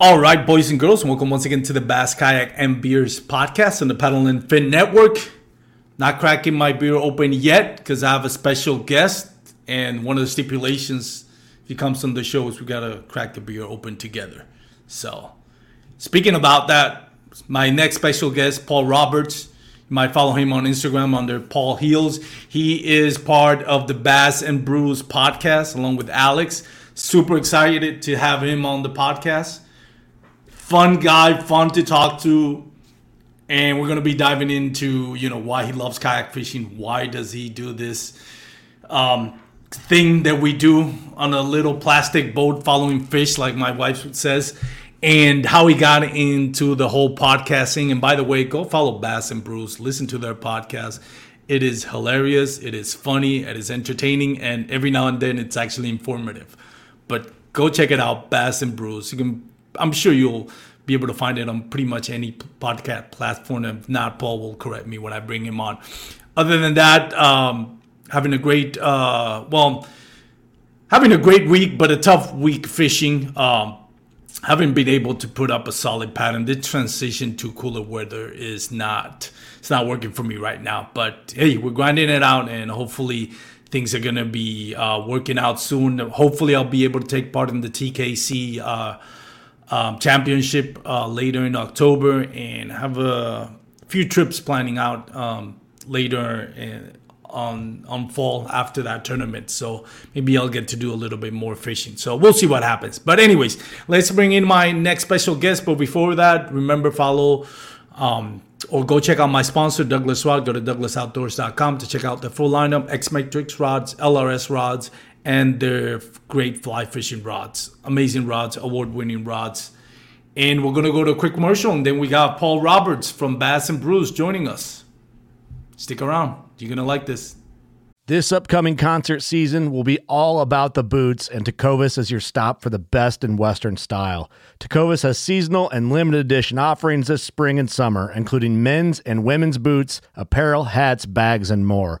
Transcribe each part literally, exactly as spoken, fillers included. All right, boys and girls, welcome once again to the Bass, Kayak, and Beers podcast on the Paddle and Fin Network. Not cracking my beer open yet because I have a special guest, and one of the stipulations if he comes on the show is we got to crack the beer open together. So, speaking about that, my next special guest, Paul Roberts. You might follow him on Instagram under Paul Heels. He is part of the Bass and Brews podcast along with Alex. Super excited to have him on the podcast. Fun guy, fun to talk to. And we're going to be diving into, you know, why he loves kayak fishing. Why does he do this um, thing that we do on a little plastic boat following fish, like my wife says. And how he got into the whole podcasting. And by the way, go follow Bass and Brews. Listen to their podcast. It is hilarious. It is funny. It is entertaining. And every now and then, it's actually informative. But go check it out, Bass and Brews. You can, I'm sure you'll be able to find it on pretty much any podcast platform. If not, Paul will correct me when I bring him on. Other than that, um, having a great, uh, well, having a great week, but a tough week fishing. Um, Haven't been able to put up a solid pattern. The transition to cooler weather is not, it's not working for me right now. But hey, we're grinding it out, and hopefully things are going to be uh, working out soon. Hopefully I'll be able to take part in the T K C uh, um, championship uh, later in October, and have a few trips planning out um, later in, on on fall after that tournament. So maybe I'll get to do a little bit more fishing, so we'll see what happens. But anyways, let's bring in my next special guest. But before that, remember, follow um or go check out my sponsor, Douglas Rod. Go to Douglas Outdoors dot com to check out the full lineup: X-Matrix rods, L R S rods, and their great fly fishing rods, amazing rods, award-winning rods. And we're gonna go to a quick commercial, and then we got Paul Roberts from Bass and Brews joining us. Stick around. You're going to like this. This upcoming concert season will be all about the boots, and Tecovas is your stop for the best in Western style. Tecovas has seasonal and limited edition offerings this spring and summer, including men's and women's boots, apparel, hats, bags, and more.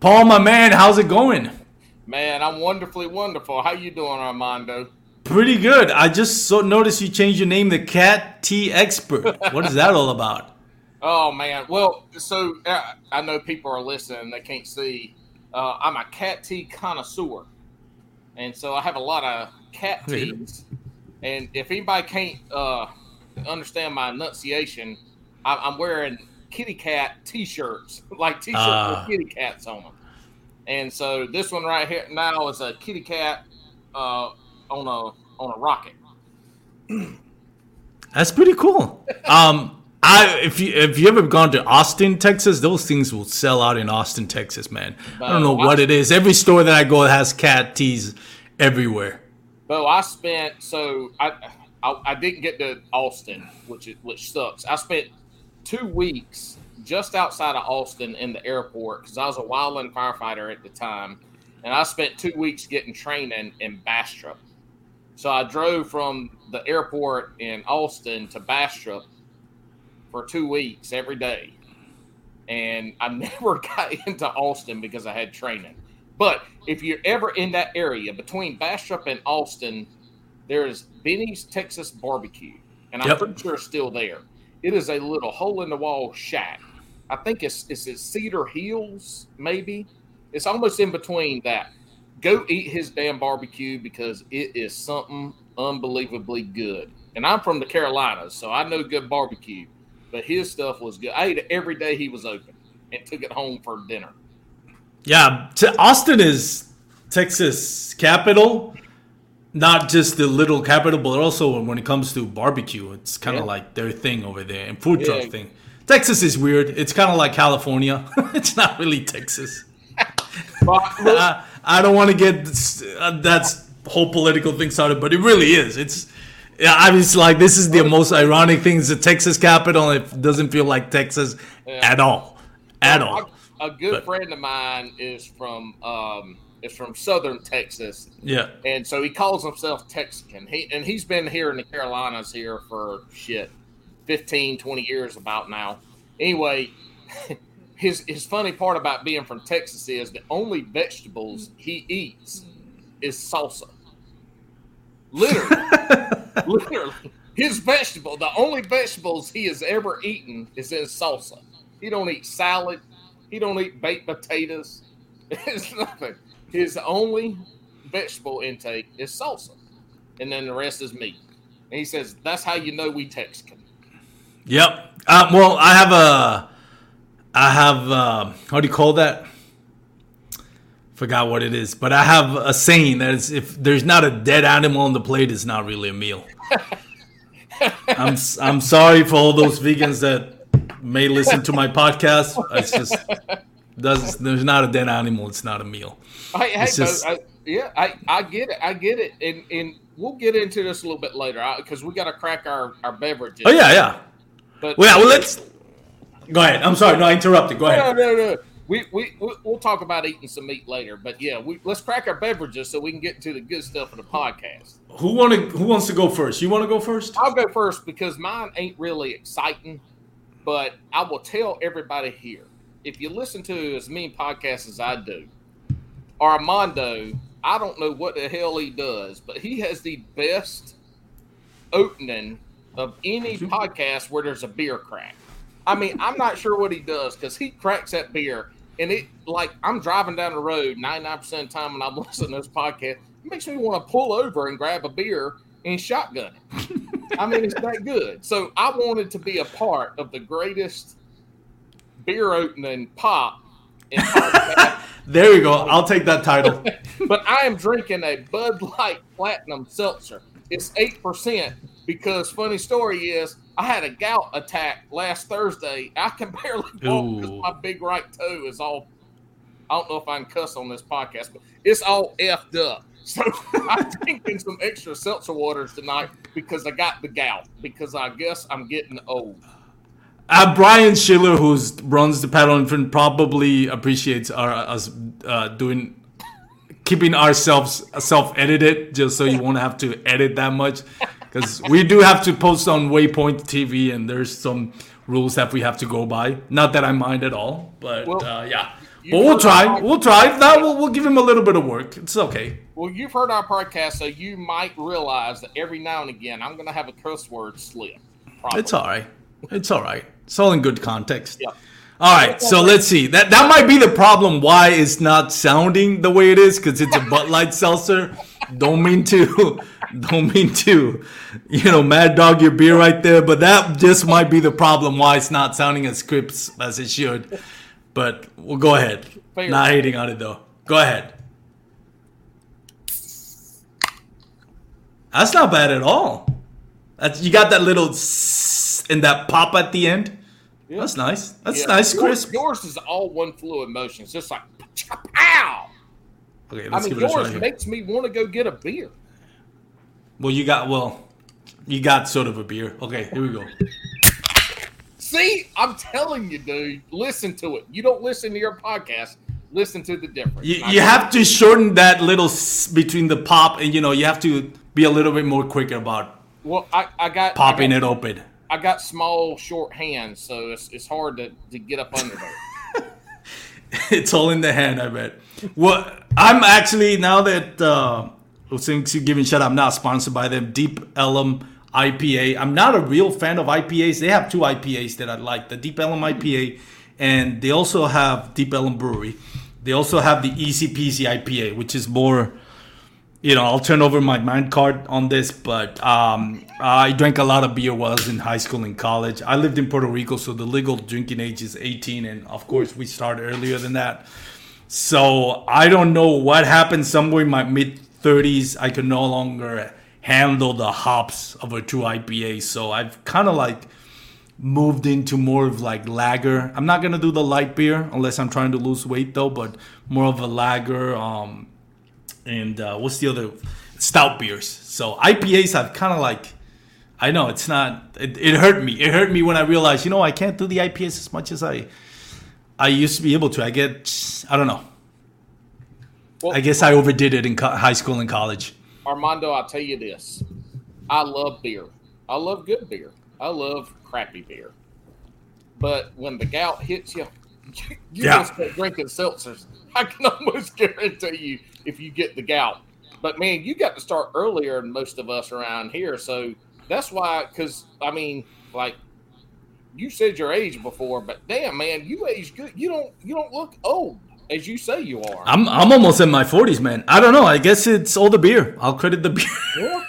Paul, my man, how's it going? Man, I'm wonderfully wonderful. How you doing, Armando? Pretty good. I just so noticed you changed your name to Cat T Expert. What is that all about? Oh, man. Well, so uh, I know people are listening. They can't see. Uh, I'm a cat tea connoisseur. And so I have a lot of cat teas. And if anybody can't uh, understand my enunciation, I- I'm wearing kitty cat T-shirts, like T-shirts uh. with kitty cats on them. And so this one right here now is a kitty cat uh, on a on a rocket. That's pretty cool. um, I if you if you ever gone to Austin, Texas, those things will sell out in Austin, Texas, man. But I don't know I, what it is. Every store that I go has cat teas everywhere. But I spent so I, I I didn't get to Austin, which is, which sucks. I spent two weeks just outside of Austin in the airport because I was a wildland firefighter at the time, and I spent two weeks getting training in Bastrop. So I drove from the airport in Austin to Bastrop for two weeks every day, and I never got into Austin because I had training. But if you're ever in that area between Bastrop and Austin, there is Benny's Texas Barbecue, and I'm yep. pretty sure it's still there. It is a little hole-in-the-wall shack. I think it's it's at Cedar Hills, maybe. It's almost in between that. Go eat his damn barbecue because it is something unbelievably good. And I'm from the Carolinas, so I know good barbecue. But his stuff was good. I ate it every day he was open and took it home for dinner. Yeah, Austin is Texas capital. Not just the little capital, but also when it comes to barbecue, it's kind of yeah. like their thing over there and food yeah. truck thing. Texas is weird. It's kind of like California. It's not really Texas. I, I don't want to get uh, that whole political thing started, but it really is. It's yeah, I mean, it's like this is the most ironic thing. It's the Texas capital. And it doesn't feel like Texas yeah. at all, at well, all. I, a good but, friend of mine is from. Um, Is from southern Texas. Yeah. And so he calls himself Texican. He and he's been here in the Carolinas here for shit fifteen, twenty years about now. Anyway, his his funny part about being from Texas is the only vegetables he eats is salsa. Literally. literally. His vegetable, the only vegetables he has ever eaten is in salsa. He don't eat salad. He don't eat baked potatoes. It's nothing. His only vegetable intake is salsa, and then the rest is meat. And he says, that's how you know we Texican. Yep. Uh, well, I have a, I have, a, how do you call that? Forgot what it is. But I have a saying that is, if there's not a dead animal on the plate, it's not really a meal. I'm I'm sorry for all those vegans that may listen to my podcast. It's just... Does there's not a dead animal? It's not a meal. Hey, hey just... I, yeah, I, I get it, I get it, and and we'll get into this a little bit later because we got to crack our, our beverages. Oh yeah, yeah. But well, yeah, well, let's go ahead. I'm sorry, no, I interrupted. Go ahead. No, no, no. We we we'll talk about eating some meat later, but yeah, we let's crack our beverages so we can get into the good stuff of the podcast. Who want to Who wants to go first? You want to go first? I'll go first because mine ain't really exciting, but I will tell everybody here. If you listen to as many podcasts as I do, Armando, I don't know what the hell he does, but he has the best opening of any podcast where there's a beer crack. I mean, I'm not sure what he does because he cracks that beer, and it like I'm driving down the road ninety-nine percent of the time when I'm listening to this podcast, it makes me want to pull over and grab a beer and shotgun it. I mean, it's that good. So I wanted to be a part of the greatest beer opening pop. There you go. I'll take that title. But I am drinking a Bud Light Platinum Seltzer. It's eight percent because funny story is I had a gout attack last Thursday. I can barely walk Ooh. because my big right toe is all, I don't know if I can cuss on this podcast, but it's all effed up. So I'm drinking some extra seltzer waters tonight because I got the gout because I guess I'm getting old. Uh, Brian Schiller, who runs the Paddle Infant, probably appreciates our, us uh, doing, keeping ourselves self-edited, just so you won't have to edit that much, because we do have to post on Waypoint T V, and there's some rules that we have to go by. Not that I mind at all, but well, uh, yeah, but we'll try. We'll try. Now we'll, we'll give him a little bit of work. It's okay. Well, you've heard our podcast, so you might realize that every now and again, I'm going to have a curse word slip. Probably. It's all right. It's all right. It's all in good context. Yeah. All right, so let's see. That that might be the problem why it's not sounding the way it is, because it's a Bud Light seltzer. Don't mean to, don't mean to, you know, mad dog your beer right there. But that just might be the problem why it's not sounding as crisp as it should. But we'll go ahead. Not hating on it, though. Go ahead. That's not bad at all. That's, you got that little sss and that pop at the end. Yeah. That's nice. That's yeah. nice, crisp. Yours, yours is all one fluid motion. It's just like, pow. Okay, let's I mean, give it yours a try makes here. me want to go get a beer. Well, you got, well, you got sort of a beer. Okay, here we go. See, I'm telling you, dude, listen to it. You don't listen to your podcast. Listen to the difference. You, you have to shorten that little s- between the pop, and, you know, you have to be a little bit more quicker about well, I, I got popping I got, it open. I got small, short hands, so it's it's hard to, to get up under there. It's all in the hand, I bet. Well, I'm actually, now that uh, since you're giving shout out, I'm not sponsored by them, Deep Ellum I P A. I'm not a real fan of I P As. They have two I P As that I like, the Deep Ellum I P A, and they also have Deep Ellum Brewery. They also have the Easy Peasy I P A, which is more, you know, I'll turn over my mind card on this, but um, I drank a lot of beer while I was in high school and college. I lived in Puerto Rico, so the legal drinking age is eighteen, and of course we start earlier than that. So I don't know what happened somewhere in my mid-thirties. I could no longer handle the hops of a true I P A. So I've kind of like moved into more of like lager. I'm not going to do the light beer unless I'm trying to lose weight though, but more of a lager. Um, and uh, what's the other? Stout beers. So I P As I've kind of like, I know it's not, it, it hurt me. It hurt me when I realized, you know, I can't do the I P As as much as I... I used to be able to. I get, I don't know. Well, I guess I overdid it in co- high school and college. Armando, I'll tell you this. I love beer. I love good beer. I love crappy beer. But when the gout hits you, you yeah. just start drinking seltzers. I can almost guarantee you if you get the gout. But, man, you got to start earlier than most of us around here. So that's why, because, I mean, like, you said your age before, but damn, man, you age good. You don't, you don't look old as you say you are. I'm, I'm almost in my forties, man. I don't know. I guess it's all the beer. I'll credit the beer. Yeah.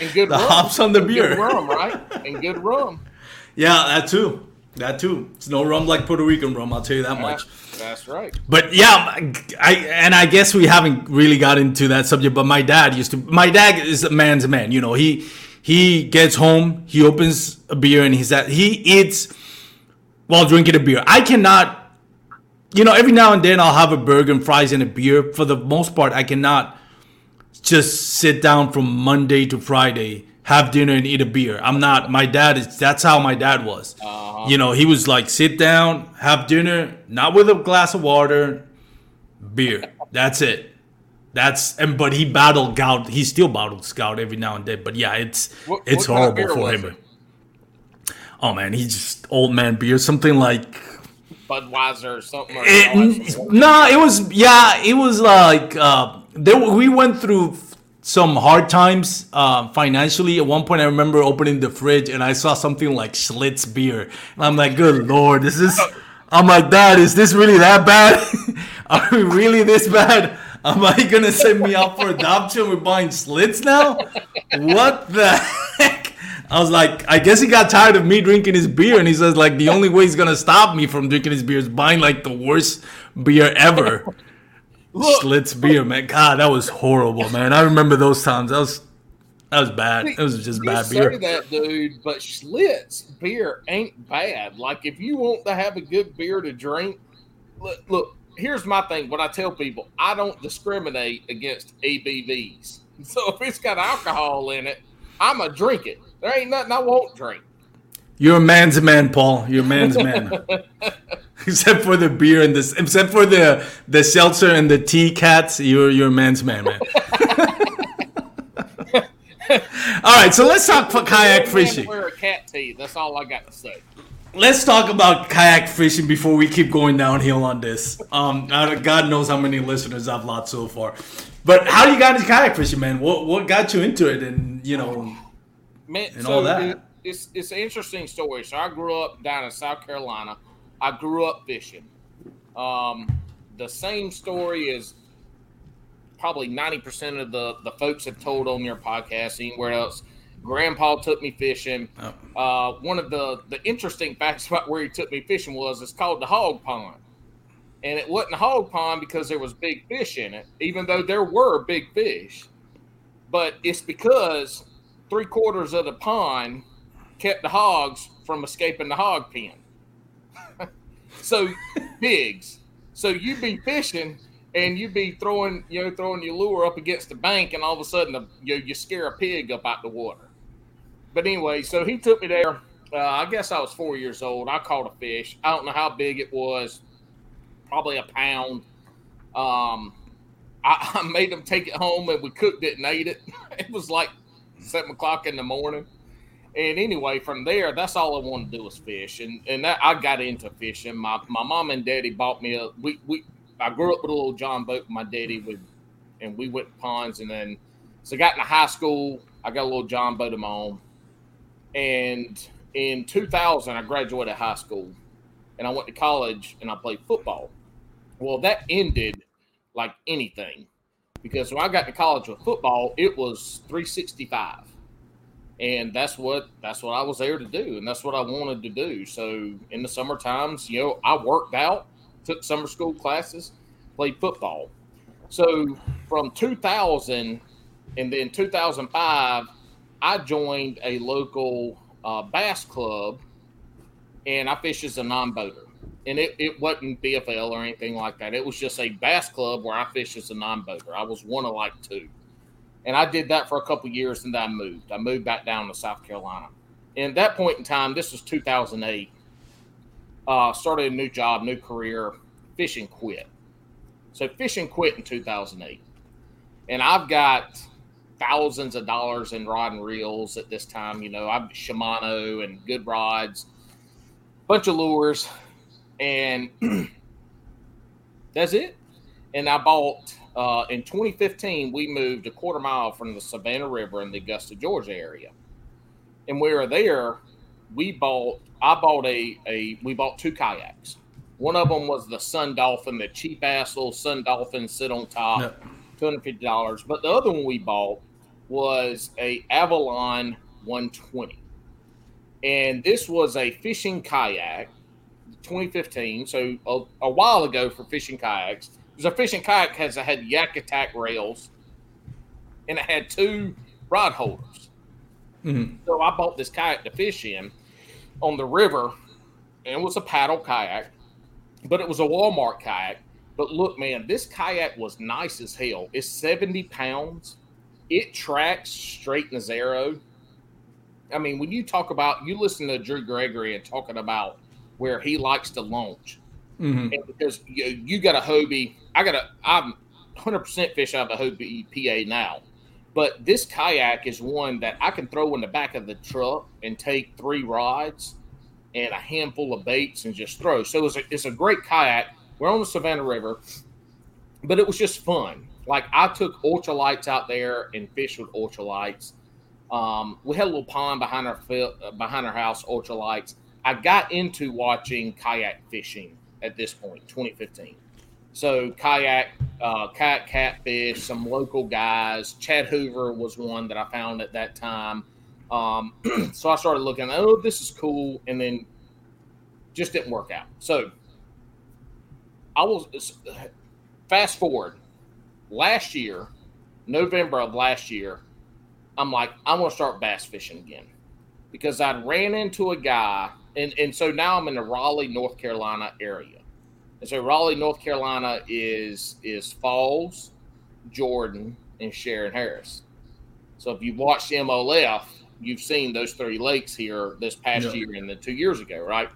And good the rum. hops on the and beer. Good rum, right? And good rum. Yeah, that too. That too. It's no rum like Puerto Rican rum. I'll tell you that much. That's right. But yeah, I and I guess we haven't really got into that subject. But my dad used to. My dad is a man's man. You know, he. He gets home, he opens a beer, and he's at, he eats while drinking a beer. I cannot, you know, every now and then I'll have a burger and fries and a beer. For the most part, I cannot just sit down from Monday to Friday, have dinner, and eat a beer. I'm not, my dad is, that's how my dad was. Uh-huh. You know, he was like, sit down, have dinner, not with a glass of water, beer. That's it. That's and but he battled gout. He still battles gout every now and then. But yeah, it's what, it's what horrible kind of for him. It? Oh man, he's just old man beer, something like Budweiser or something. Like it, no, nah, it was yeah, it was like uh, there, we went through some hard times uh, financially. At one point, I remember opening the fridge and I saw something like Schlitz beer, and I'm like, good lord, this is. I'm like, Dad, is this really that bad? Are we really this bad? Am I going to send me out for adoption? We're buying Slits now? What the heck? I was like, I guess he got tired of me drinking his beer. And he says, like, the only way he's going to stop me from drinking his beer is buying, like, the worst beer ever. Slits beer, man. God, that was horrible, man. I remember those times. That was that was bad. It was just you bad say beer. That, dude, but Slits beer ain't bad. Like, if you want to have a good beer to drink, look, look. Here's my thing. What I tell people, I don't discriminate against A B Vs. So if it's got alcohol in it, I'm going to drink it. There ain't nothing I won't drink. You're a man's man, Paul. You're a man's man. Except for the beer and this, except for the the seltzer and the tea cats, you're, you're a man's man, man. All right, so let's talk for kayak fishing. Wear a cat tea. That's all I got to say. Let's talk about kayak fishing before we keep going downhill on this. Um, God knows how many listeners I've lost so far. But how you got into kayak fishing, man? What what got you into it, and you know, man, and so all that? it's it's an interesting story. So I grew up down in South Carolina. I grew up fishing. Um, the same story is probably ninety percent of the, the folks have told on your podcast, anywhere else. Grandpa took me fishing. Oh. Uh, one of the, the interesting facts about where he took me fishing was it's called the hog pond. And it wasn't a hog pond because there was big fish in it, even though there were big fish. But it's because three quarters of the pond kept the hogs from escaping the hog pen. So pigs. So you'd be fishing and you'd be throwing, you know, throwing your lure up against the bank, and all of a sudden the, you know, you scare a pig up out the water. But anyway, so he took me there. Uh, I guess I was four years old. I caught a fish. I don't know how big it was. Probably a pound. Um, I, I made them take it home, and we cooked it and ate it. It was like seven o'clock in the morning. And anyway, from there, that's all I wanted to do was fish. And and that, I got into fishing. My my mom and daddy bought me a. We we I grew up with a little John boat with my daddy, with, and we went to ponds. And then so I got into high school. I got a little John boat of my own. And in two thousand, I graduated high school, and I went to college and I played football. Well, that ended like anything, because when I got to college with football, it was three sixty-five, and that's what that's what I was there to do, and that's what I wanted to do. So in the summer times, you know, I worked out, took summer school classes, played football. So from two thousand and then two thousand five, I joined a local uh, bass club, and I fished as a non-boater. And it, it wasn't B F L or anything like that. It was just a bass club where I fished as a non-boater. I was one of like two. And I did that for a couple of years, and then I moved. I moved back down to South Carolina. And at that point in time, this was two thousand eight, uh, started a new job, new career, fishing quit. So fishing quit in two thousand eight. And I've got thousands of dollars in rod and reels at this time. You know, I've Shimano and good rods, bunch of lures. And that's it. And I bought, uh, in twenty fifteen, we moved a quarter mile from the Savannah River in the Augusta, Georgia area. And we were there, we bought, I bought a, a, we bought two kayaks. One of them was the Sun Dolphin, the cheap ass little Sun Dolphin, sit on top, no. two hundred fifty dollars. But the other one we bought was a Avalon one twenty. And this was a fishing kayak. twenty fifteen, so a, a while ago for fishing kayaks. It was a fishing kayak has it had yak attack rails, and it had two rod holders. Mm-hmm. So I bought this kayak to fish in on the river, and it was a paddle kayak, but it was a Walmart kayak. But look, man, this kayak was nice as hell. It's seventy pounds. It tracks straight as arrow. I mean, when you talk about, you listen to Drew Gregory and talking about where he likes to launch. Mm-hmm. And because you, you got a Hobie, I got a, I'm one hundred percent fish out of a Hobie P A now, but this kayak is one that I can throw in the back of the truck and take three rods and a handful of baits and just throw. So it's a, it's a great kayak. We're on the Savannah River, but it was just fun. Like, I took ultralights out there and fished with ultralights. Um, we had a little pond behind our behind our house, ultralights. I got into watching kayak fishing at this point, twenty fifteen. So kayak, uh, kayak catfish, some local guys. Chad Hoover was one that I found at that time. Um, so I started looking, oh, this is cool, and then just didn't work out. So I was, fast forward, last year, November of last year, I'm like, I'm going to start bass fishing again. Because I ran into a guy, and, and so now I'm in the Raleigh, North Carolina area. And so Raleigh, North Carolina is is Falls, Jordan, and Shearon Harris. So if you've watched M L F, you've seen those three lakes here this past yeah. year and then two years ago, right?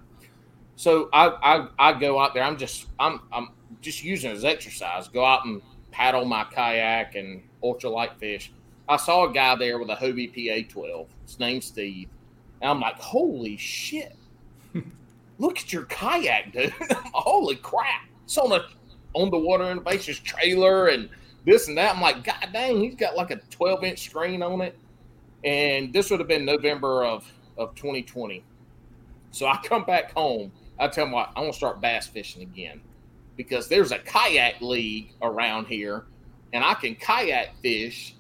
So I, I I go out there. I'm just I'm I'm just using it as exercise. Go out and paddle my kayak and ultralight fish. I saw a guy there with a Hobie P A twelve. His name's Steve. And I'm like, holy shit. Look at your kayak, dude. Holy crap. It's on, a, on the water in the base's trailer and this and that. I'm like, God dang, he's got like a twelve-inch screen on it. And this would have been November of of twenty twenty. So I come back home. I tell them, I want to start bass fishing again because there's a kayak league around here, and I can kayak fish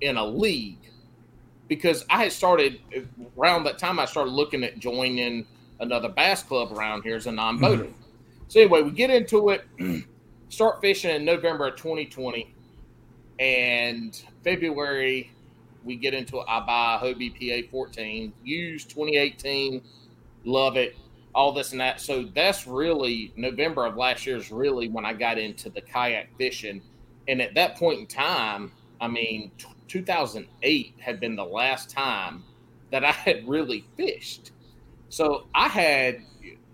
in a league because I had started around that time. I started looking at joining another bass club around here as a non-boater. Mm-hmm. So anyway, we get into it, start fishing in November of twenty twenty, and February we get into it. I buy a Hobie P A fourteen, used twenty eighteen, love it, all this and that. So that's really November of last year is really when I got into the kayak fishing. And at that point in time, I mean, t- two thousand eight had been the last time that I had really fished. So I had,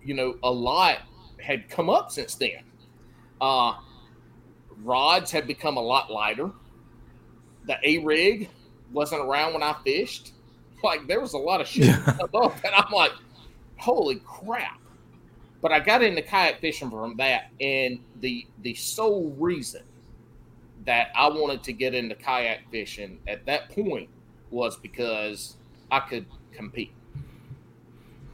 you know, a lot had come up since then. Uh, rods had become a lot lighter. The A-rig wasn't around when I fished. Like, there was a lot of shit up, and I'm like, holy crap. But I got into kayak fishing from that, and the the sole reason that I wanted to get into kayak fishing at that point was because I could compete.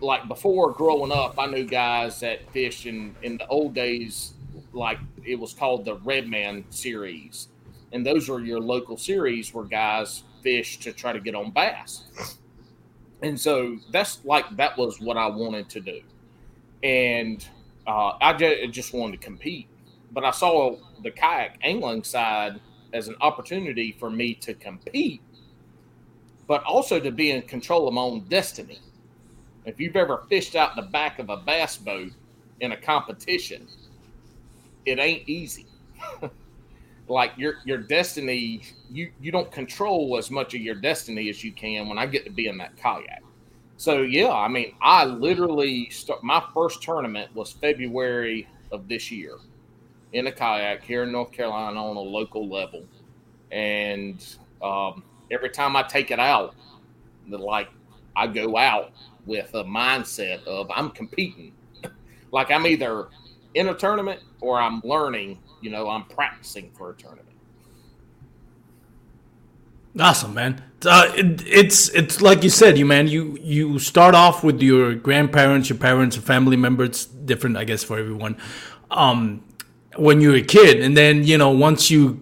Like, before growing up, I knew guys that fished in, in the old days, like it was called the Red Man series. And those were your local series where guys fished to try to get on bass. And so that's like, that was what I wanted to do. And uh, I just, just wanted to compete. But I saw the kayak angling side as an opportunity for me to compete, but also to be in control of my own destiny. If you've ever fished out the back of a bass boat in a competition, it ain't easy. Like your your destiny, you, you don't control as much of your destiny as you can when I get to be in that kayak. So, yeah, I mean, I literally start, my first tournament was February of this year in a kayak here in North Carolina on a local level. And um, every time I take it out, like I go out with a mindset of I'm competing. Like I'm either in a tournament or I'm learning, you know, I'm practicing for a tournament. Awesome, man. Uh, it, it's it's like you said, you man, you, you start off with your grandparents, your parents, your family members. It's different, I guess, for everyone. Um, when you're a kid, and then, you know, once you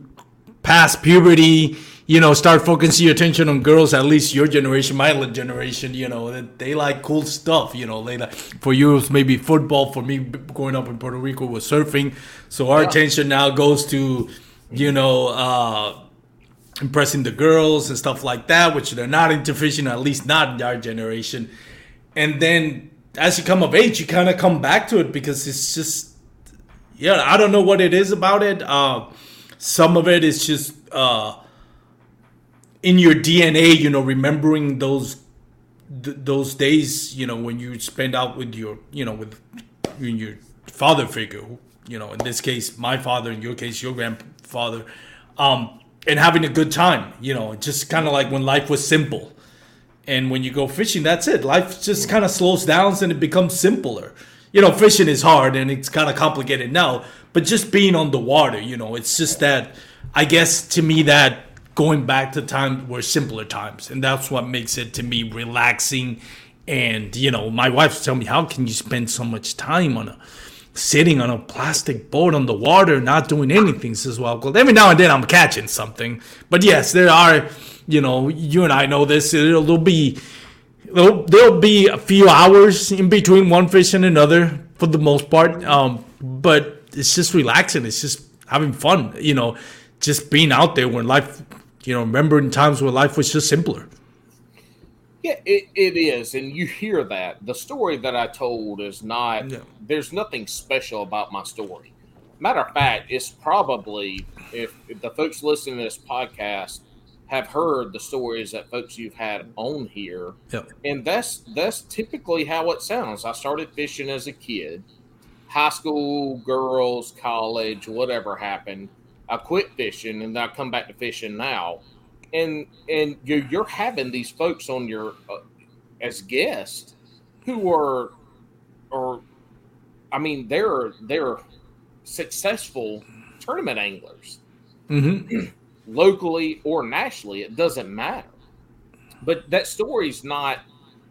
pass puberty, you know, start focusing your attention on girls. At least your generation, my generation, you know, that they like cool stuff, you know, they like, for you maybe football. For me, growing up in Puerto Rico was surfing, so our yeah. attention now goes to, you know, uh impressing the girls and stuff like that, which they're not into fishing, at least not in our generation. And then as you come of age, you kind of come back to it because it's just, yeah, I don't know what it is about it. Uh, some of it is just uh, in your D N A, you know, remembering those th- those days, you know, when you spend out with your, you know, with your father figure, you know, in this case, my father, in your case, your grandfather, um, and having a good time, you know, just kind of like when life was simple. And when you go fishing, that's it. Life just kind of slows down and it becomes simpler. You know, fishing is hard and it's kind of complicated now, but just being on the water, you know, it's just that, I guess to me, that going back to time were simpler times. And that's what makes it to me relaxing. And, you know, my wife's telling me, how can you spend so much time on a sitting on a plastic boat on the water, not doing anything? Says, well, every now and then I'm catching something. But yes, there are, you know, you and I know this, it'll be, There'll, there'll be a few hours in between one fish and another for the most part. Um, but it's just relaxing. It's just having fun, you know, just being out there when life, you know, remembering times where life was just simpler. Yeah, it, it is. And you hear that. The story that I told is not, no. There's nothing special about my story. Matter of fact, it's probably, if, if the folks listening to this podcast have heard the stories that folks you've had on here. Yep. And that's that's typically how it sounds. I started fishing as a kid, high school, girls, college, whatever happened. I quit fishing and I come back to fishing now. And and you're, you're having these folks on your, uh, as guests who are, are, I mean, they're, they're successful tournament anglers. Mm-hmm. Locally or nationally, it doesn't matter. But that story's not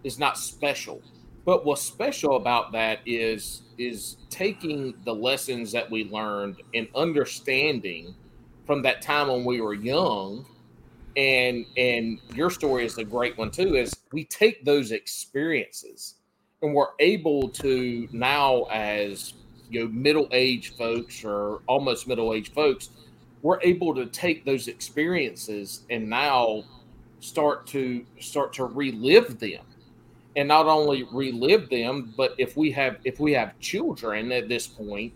is not special. But what's special about that is is taking the lessons that we learned and understanding from that time when we were young, and and your story is a great one too, is we take those experiences and we're able to now, as you know, middle-aged folks or almost middle-aged folks, we're able to take those experiences and now start to start to relive them. And not only relive them, but if we have if we have children at this point,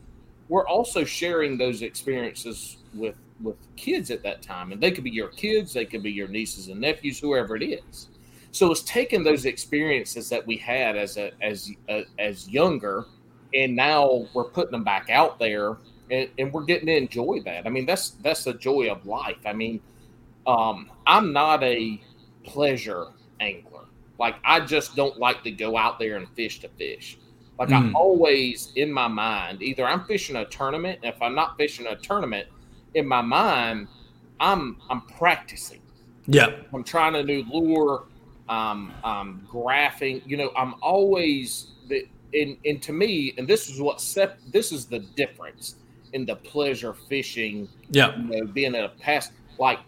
we're also sharing those experiences with with kids at that time. And they could be your kids, they could be your nieces and nephews, whoever it is. So it's taking those experiences that we had as a, as a, as younger, and now we're putting them back out there, and, and we're getting to enjoy that. I mean, that's that's the joy of life. I mean, um, I'm not a pleasure angler. Like, I just don't like to go out there and fish to fish. Like, mm. I'm always in my mind, either I'm fishing a tournament, and if I'm not fishing a tournament, in my mind, I'm I'm practicing. Yeah. I'm trying a new lure. Um, I'm graphing. You know, I'm always the, in. And to me, and this is what sep- this is the difference in the pleasure fishing. Yeah. You know, being at a past, like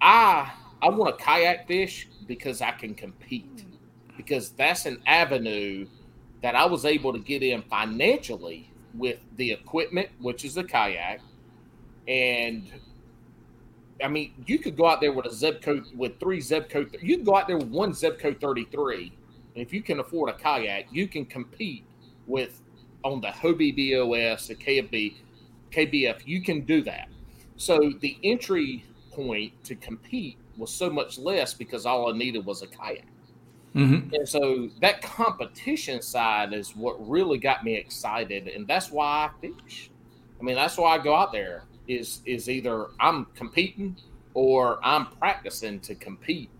I I want to kayak fish because I can compete, because that's an avenue that I was able to get in financially with the equipment, which is a kayak. And I mean, you could go out there with a Zebco, with three Zebco. You can go out there with one Zebco thirty-three, and if you can afford a kayak, you can compete with on the Hobie B O S, the K B, K B F. You can do that. So the entry point to compete was so much less because all I needed was a kayak. Mm-hmm. And so that competition side is what really got me excited, and that's why I fish. I mean, that's why I go out there. Is is either I'm competing or I'm practicing to compete,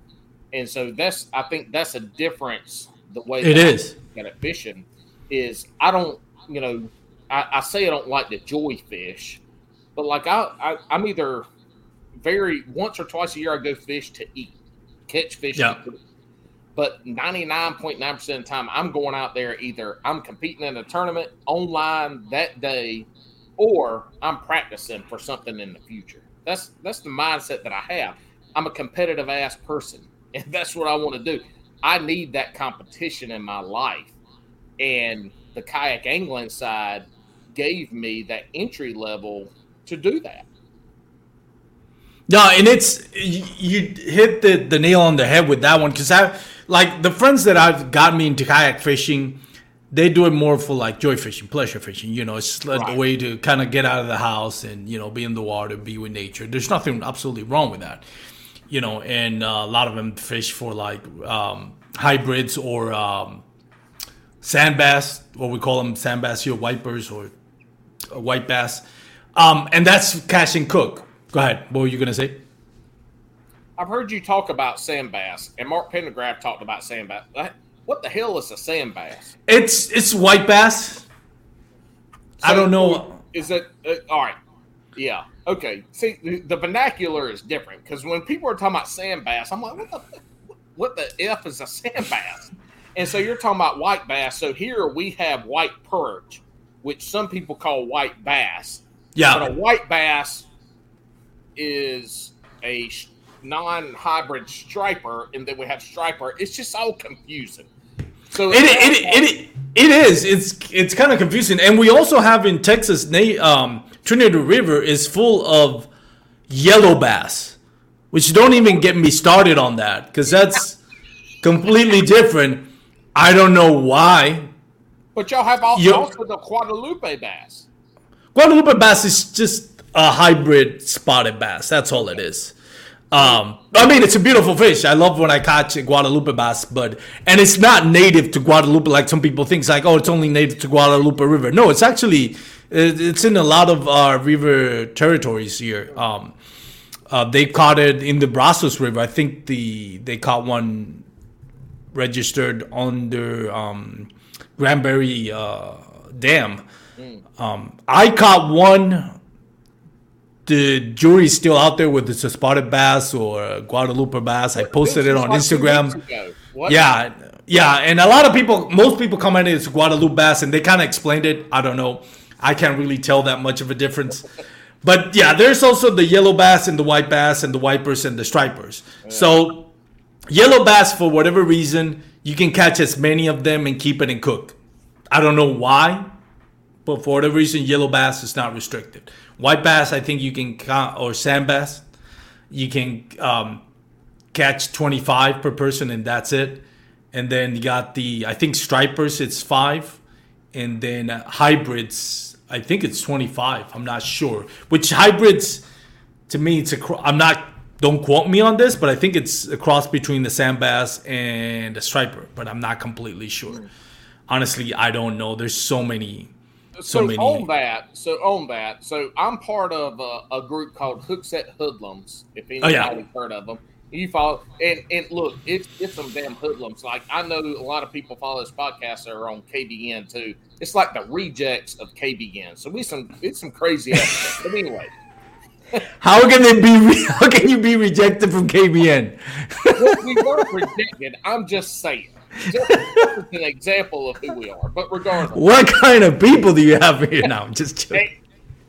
and so that's I think that's a difference. The way it is at fishing is I don't you know I, I say I don't like to joy fish, but like I, I I'm either very once or twice a year I go fish to eat, catch fish, yeah. to eat. But ninety-nine point nine percent of the time I'm going out there either I'm competing in a tournament online that day, or I'm practicing for something in the future. That's that's the mindset that I have. I'm a competitive ass person, and that's what I want to do. I need that competition in my life, and the kayak angling side gave me that entry level to do that. No, and it's you hit the, the nail on the head with that one, because I like the friends that I've gotten me into kayak fishing. They do it more for like joy fishing, pleasure fishing. You know, it's like right. a way to kind of get out of the house and, you know, be in the water, be with nature. There's nothing absolutely wrong with that. You know, and uh, a lot of them fish for like um, hybrids or um, sand bass, what we call them sand bass here, white birds or uh, white bass. Um, and that's catch and cook. Go ahead. What were you going to say? I've heard you talk about sand bass, and Mark Pendergraft talked about sand bass. That- What the hell is a sand bass? It's it's white bass. So I don't know. Is it uh, all right? Yeah. Okay. See, the, the vernacular is different, because when people are talking about sand bass, I'm like, what the what the f is a sand bass? And so you're talking about white bass. So here we have white perch, which some people call white bass. Yeah. But a white bass is a non-hybrid striper, and then we have striper. It's just all confusing. So it it, it it is. It's it's kind of confusing. And we also have in Texas, um, Trinity River is full of yellow bass, which don't even get me started on that, because that's completely different. I don't know why. But y'all have also, also the Guadalupe bass. Guadalupe bass is just a hybrid spotted bass. That's all it is. Um, I mean, it's a beautiful fish. I love when I catch a Guadalupe bass, but and it's not native to Guadalupe like some people think. It's like, oh, it's only native to Guadalupe River. No, it's actually it's in a lot of uh, river territories here. Um, uh, they caught it in the Brazos River. I think the they caught one registered under um, Granbury uh, Dam. Um, I caught one. The jury's still out there, whether it's a spotted bass or a Guadalupe bass. I posted it on Instagram. What? Yeah, yeah. And a lot of people, most people commented it's Guadalupe bass, and they kind of explained it. I don't know. I can't really tell that much of a difference. But yeah, there's also the yellow bass and the white bass and the wipers and the stripers. Yeah. So yellow bass, for whatever reason, you can catch as many of them and keep it and cook. I don't know why, but for whatever reason, yellow bass is not restricted. White bass, I think you can, or sand bass, you can um, catch twenty-five per person and that's it. And then you got the, I think stripers, it's five. And then uh, hybrids, I think it's twenty-five. I'm not sure. Which hybrids, to me, it's a, I'm not, don't quote me on this, but I think it's a cross between the sand bass and the striper, but I'm not completely sure. Honestly, I don't know. There's so many, so, so many. On that, so on that, so I'm part of a, a group called Hookset Hoodlums, if anybody's oh, yeah. heard of them. You follow, and, and look, it's, it's some damn hoodlums. Like, I know a lot of people follow this podcast that are on K B N, too. It's like the rejects of K B N. So we some it's some crazy stuff. But anyway. How can it be? Re- how can you be rejected from K B N? Well, we weren't rejected. I'm just saying. Just an example of who we are. But regardless, what kind of people do you have here now? I'm just joking. Hey,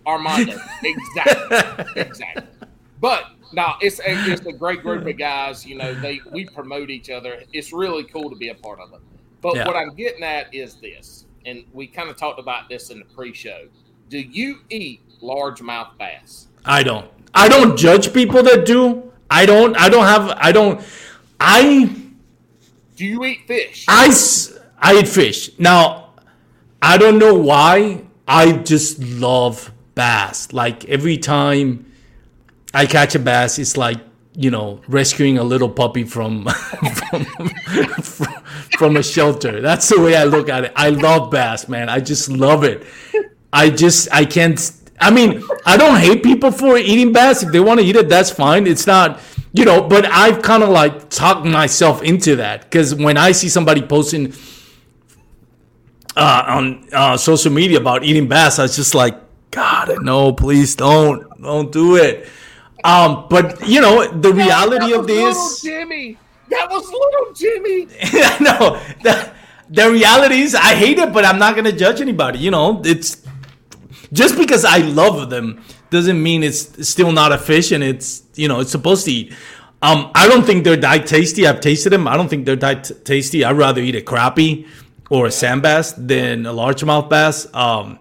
Armando, exactly, exactly. But no, it's a, it's a great group of guys. You know, they we promote each other. It's really cool to be a part of it. But yeah. what I'm getting at is this, and we kind of talked about this in the pre-show. Do you eat largemouth bass? I don't. I don't judge people that do. I don't. I don't have. I don't. I. Do you eat fish? I, I eat fish. Now, I don't know why. I just love bass. Like, every time I catch a bass, it's like, you know, rescuing a little puppy from from, from from a shelter. That's the way I look at it. I love bass, man. I just love it. I just. I can't. I mean, I don't hate people for eating bass. If they want to eat it, that's fine. It's not, you know, but I've kind of like talked myself into that, because when I see somebody posting uh, on uh, social media about eating bass, I was just like, God, no, please don't. Don't do it. Um, but, you know, the reality of this. Jimmy. That was little Jimmy. No, the, the reality is I hate it, but I'm not going to judge anybody. You know, it's. Just because I love them doesn't mean it's still not a fish, and it's, you know, it's supposed to eat. Um, I don't think they're that tasty. I've tasted them. I don't think they're that t- tasty. I'd rather eat a crappie or a sand bass than a largemouth bass. Um,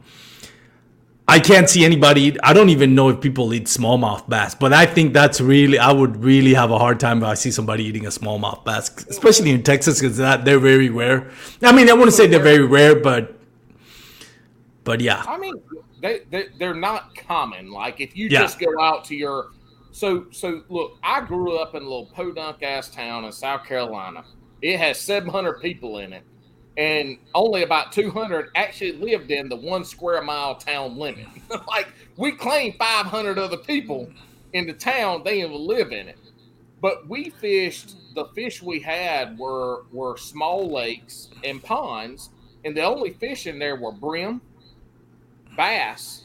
I can't see anybody eat. I don't even know if people eat smallmouth bass, but I think that's really, I would really have a hard time if I see somebody eating a smallmouth bass, especially in Texas, because they're very rare. I mean, I wouldn't say they're very rare, but, but yeah. I mean, They, they, they're not common. Like, if you yeah. just go out to your – so, so look, I grew up in a little podunk-ass town in South Carolina. It has seven hundred people in it, and only about two hundred actually lived in the one-square-mile town limit. Like, we claim five hundred other people in the town. They didn't live in it. But we fished – the fish we had were, were small lakes and ponds, and the only fish in there were brim, bass,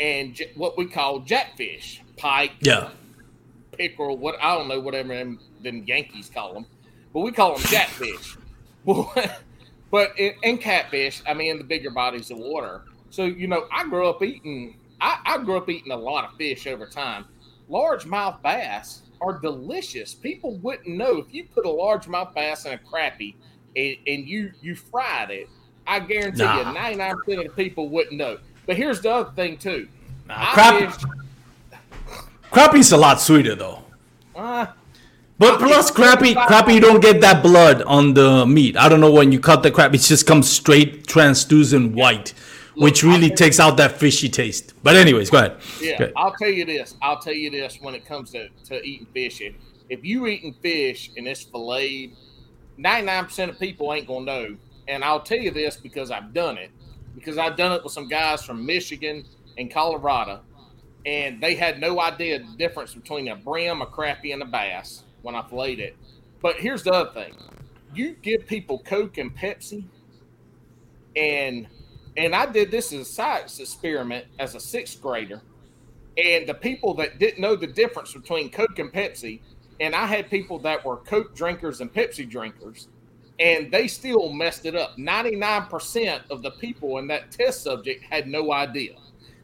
and j- what we call jackfish, pike, yeah, pickerel, what I don't know, whatever them, them Yankees call them, but we call them jackfish. But in, and catfish, I mean, the bigger bodies of water. So, you know, I grew up eating. I, I grew up eating a lot of fish over time. Largemouth bass are delicious. People wouldn't know if you put a largemouth bass in a crappie and, and you you fried it. I guarantee nah. you, ninety-nine percent of the people wouldn't know. But here's the other thing, too. Nah, crap- fished- crappie's a lot sweeter, though. Uh, but plus, crappie, crappie, you don't get that blood on the meat. I don't know, when you cut the crappie, it just comes straight, translucent white, Look, which really I- takes out that fishy taste. But anyways, go ahead. Yeah, go ahead. I'll tell you this. I'll tell you this when it comes to, to eating fish. If, if you eating fish and it's filleted, ninety-nine percent of people ain't going to know. And I'll tell you this because I've done it, because I've done it with some guys from Michigan and Colorado, and they had no idea the difference between a brim, a crappie, and a bass when I filleted it. But here's the other thing. You give people Coke and Pepsi, and and I did this as a science experiment as a sixth grader, and the people that didn't know the difference between Coke and Pepsi – And I had people that were Coke drinkers and Pepsi drinkers, and they still messed it up. ninety-nine percent of the people in that test subject had no idea.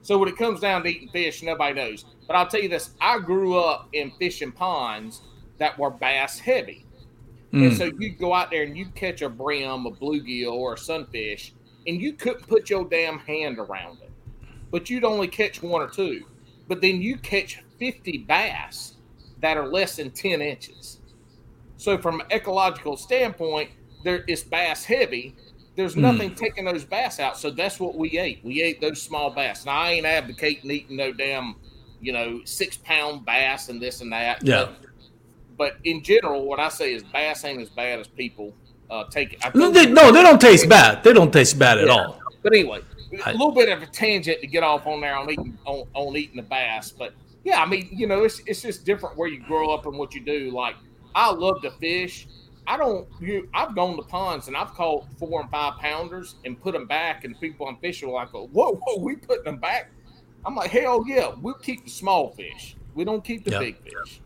So when it comes down to eating fish, nobody knows. But I'll tell you this, I grew up in fishing ponds that were bass heavy. Mm. And so you'd go out there and you'd catch a brim, a bluegill, or a sunfish, and you couldn't put your damn hand around it. But you'd only catch one or two. But then you catch fifty bass that are less than ten inches. So from an ecological standpoint, there is bass heavy. There's nothing mm. taking those bass out. So that's what we ate. We ate those small bass. Now, I ain't advocating eating no damn, you know, six-pound bass and this and that. Yeah. But, but in general, what I say is bass ain't as bad as people uh, take it. I no, they, no, they don't taste bad. They don't taste bad at yeah. all. But anyway, I, a little bit of a tangent to get off on there on eating, on, on eating the bass. But, yeah, I mean, you know, it's it's just different where you grow up and what you do. Like, I love to fish. I don't, you, I've gone to ponds and I've caught four and five pounders and put them back, and people on fishing are like, whoa, whoa, we putting them back? I'm like, hell yeah, we'll keep the small fish. We don't keep the yeah. big fish.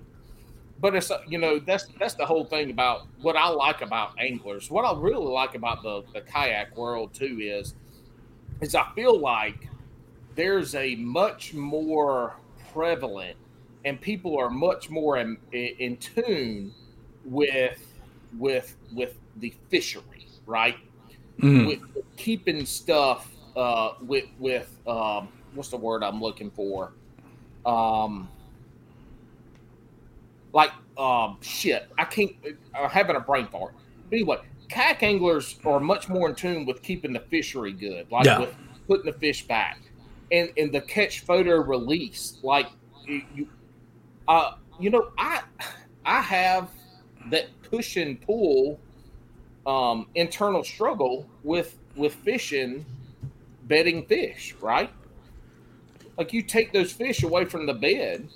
But it's, you know, that's that's the whole thing about what I like about anglers. What I really like about the, the kayak world too is, is I feel like there's a much more prevalent and people are much more in, in tune with, with with the fishery, right? Mm. With, with keeping stuff uh with with um what's the word I'm looking for? Um like um shit. I can't I'm having a brain fart. But anyway, kayak anglers are much more in tune with keeping the fishery good, like yeah. with putting the fish back. And and the catch photo release, like you uh you know, I I have that push and pull um, internal struggle with with fishing, bedding fish, right? Like you take those fish away from the bed,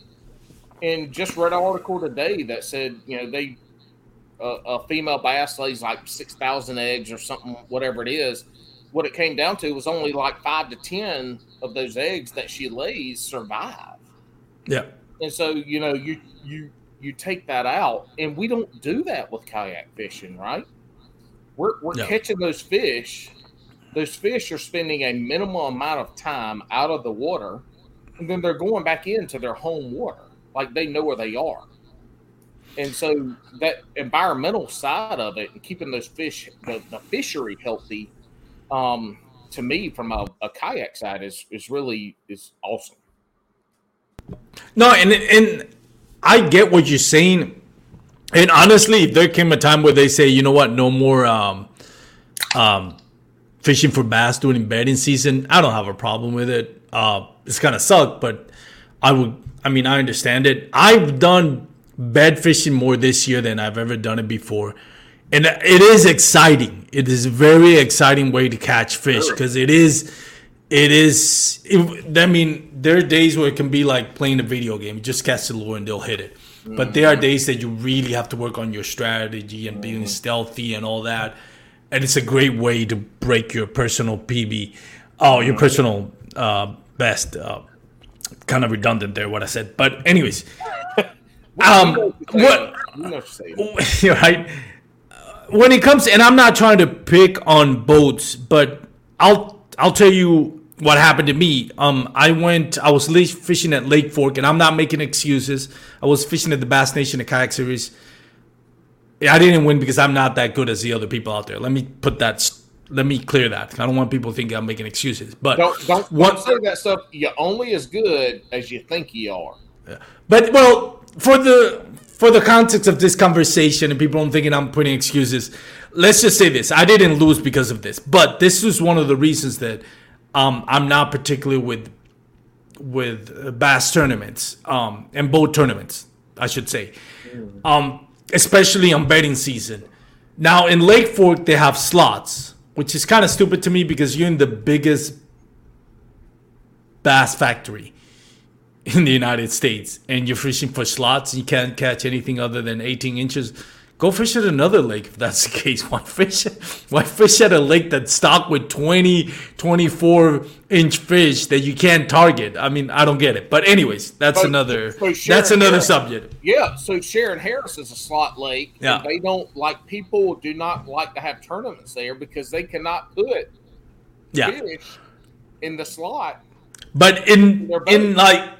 and just read an article today that said, you know, they uh, a female bass lays like six thousand eggs or something, whatever it is. What it came down to was only like five to ten of those eggs that she lays survive. Yeah, and so you know you you. You take that out, and we don't do that with kayak fishing, right? We're we're no. catching those fish. Those fish are spending a minimal amount of time out of the water, and then they're going back into their home water. Like they know where they are. And so that environmental side of it and keeping those fish, the, the fishery healthy, um, to me from a, a kayak side is, is really is awesome. No, and and I get what you're saying, and honestly, if there came a time where they say, you know what, no more um, um, fishing for bass during bedding season, I don't have a problem with it. Uh, it's gonna suck, but I would. I mean, I understand it. I've done bed fishing more this year than I've ever done it before, and it is exciting. It is a very exciting way to catch fish because it is. It is, it, I mean, there are days where it can be like playing a video game. You just catch the lure and they'll hit it. Mm-hmm. But there are days that you really have to work on your strategy and being mm-hmm. stealthy and all that. And it's a great way to break your personal P B, oh, your personal uh, best. Uh, kind of redundant there, what I said. But anyways, um, what, right? When it comes, and I'm not trying to pick on boats, but I'll, I'll tell you what happened to me. Um, I went, I was fishing at Lake Fork, and I'm not making excuses. I was fishing at the Bass Nation, the Kayak Series. I didn't win because I'm not that good as the other people out there. Let me put that, let me clear that. I don't want people thinking I'm making excuses. But don't, don't, one, don't say that stuff. You're only as good as you think you are. Yeah. But, well, for the for the context of this conversation, and people don't think I'm putting excuses, let's just say this. I didn't lose because of this, but this is one of the reasons that um, I'm not particular with with bass tournaments um, and boat tournaments, I should say, um, especially on bedding season. Now, in Lake Fork, they have slots, which is kind of stupid to me because you're in the biggest bass factory in the United States, and you're fishing for slots. You can't catch anything other than eighteen inches. Go fish at another lake if that's the case. Why fish, why fish at a lake that's stocked with twenty, twenty-four inch fish that you can't target? I mean, I don't get it. But anyways, that's so, another so that's another Harris, subject. Yeah, so Shearon Harris is a slot lake. Yeah. And they don't like people do not like to have tournaments there because they cannot put yeah. fish in the slot. But in in like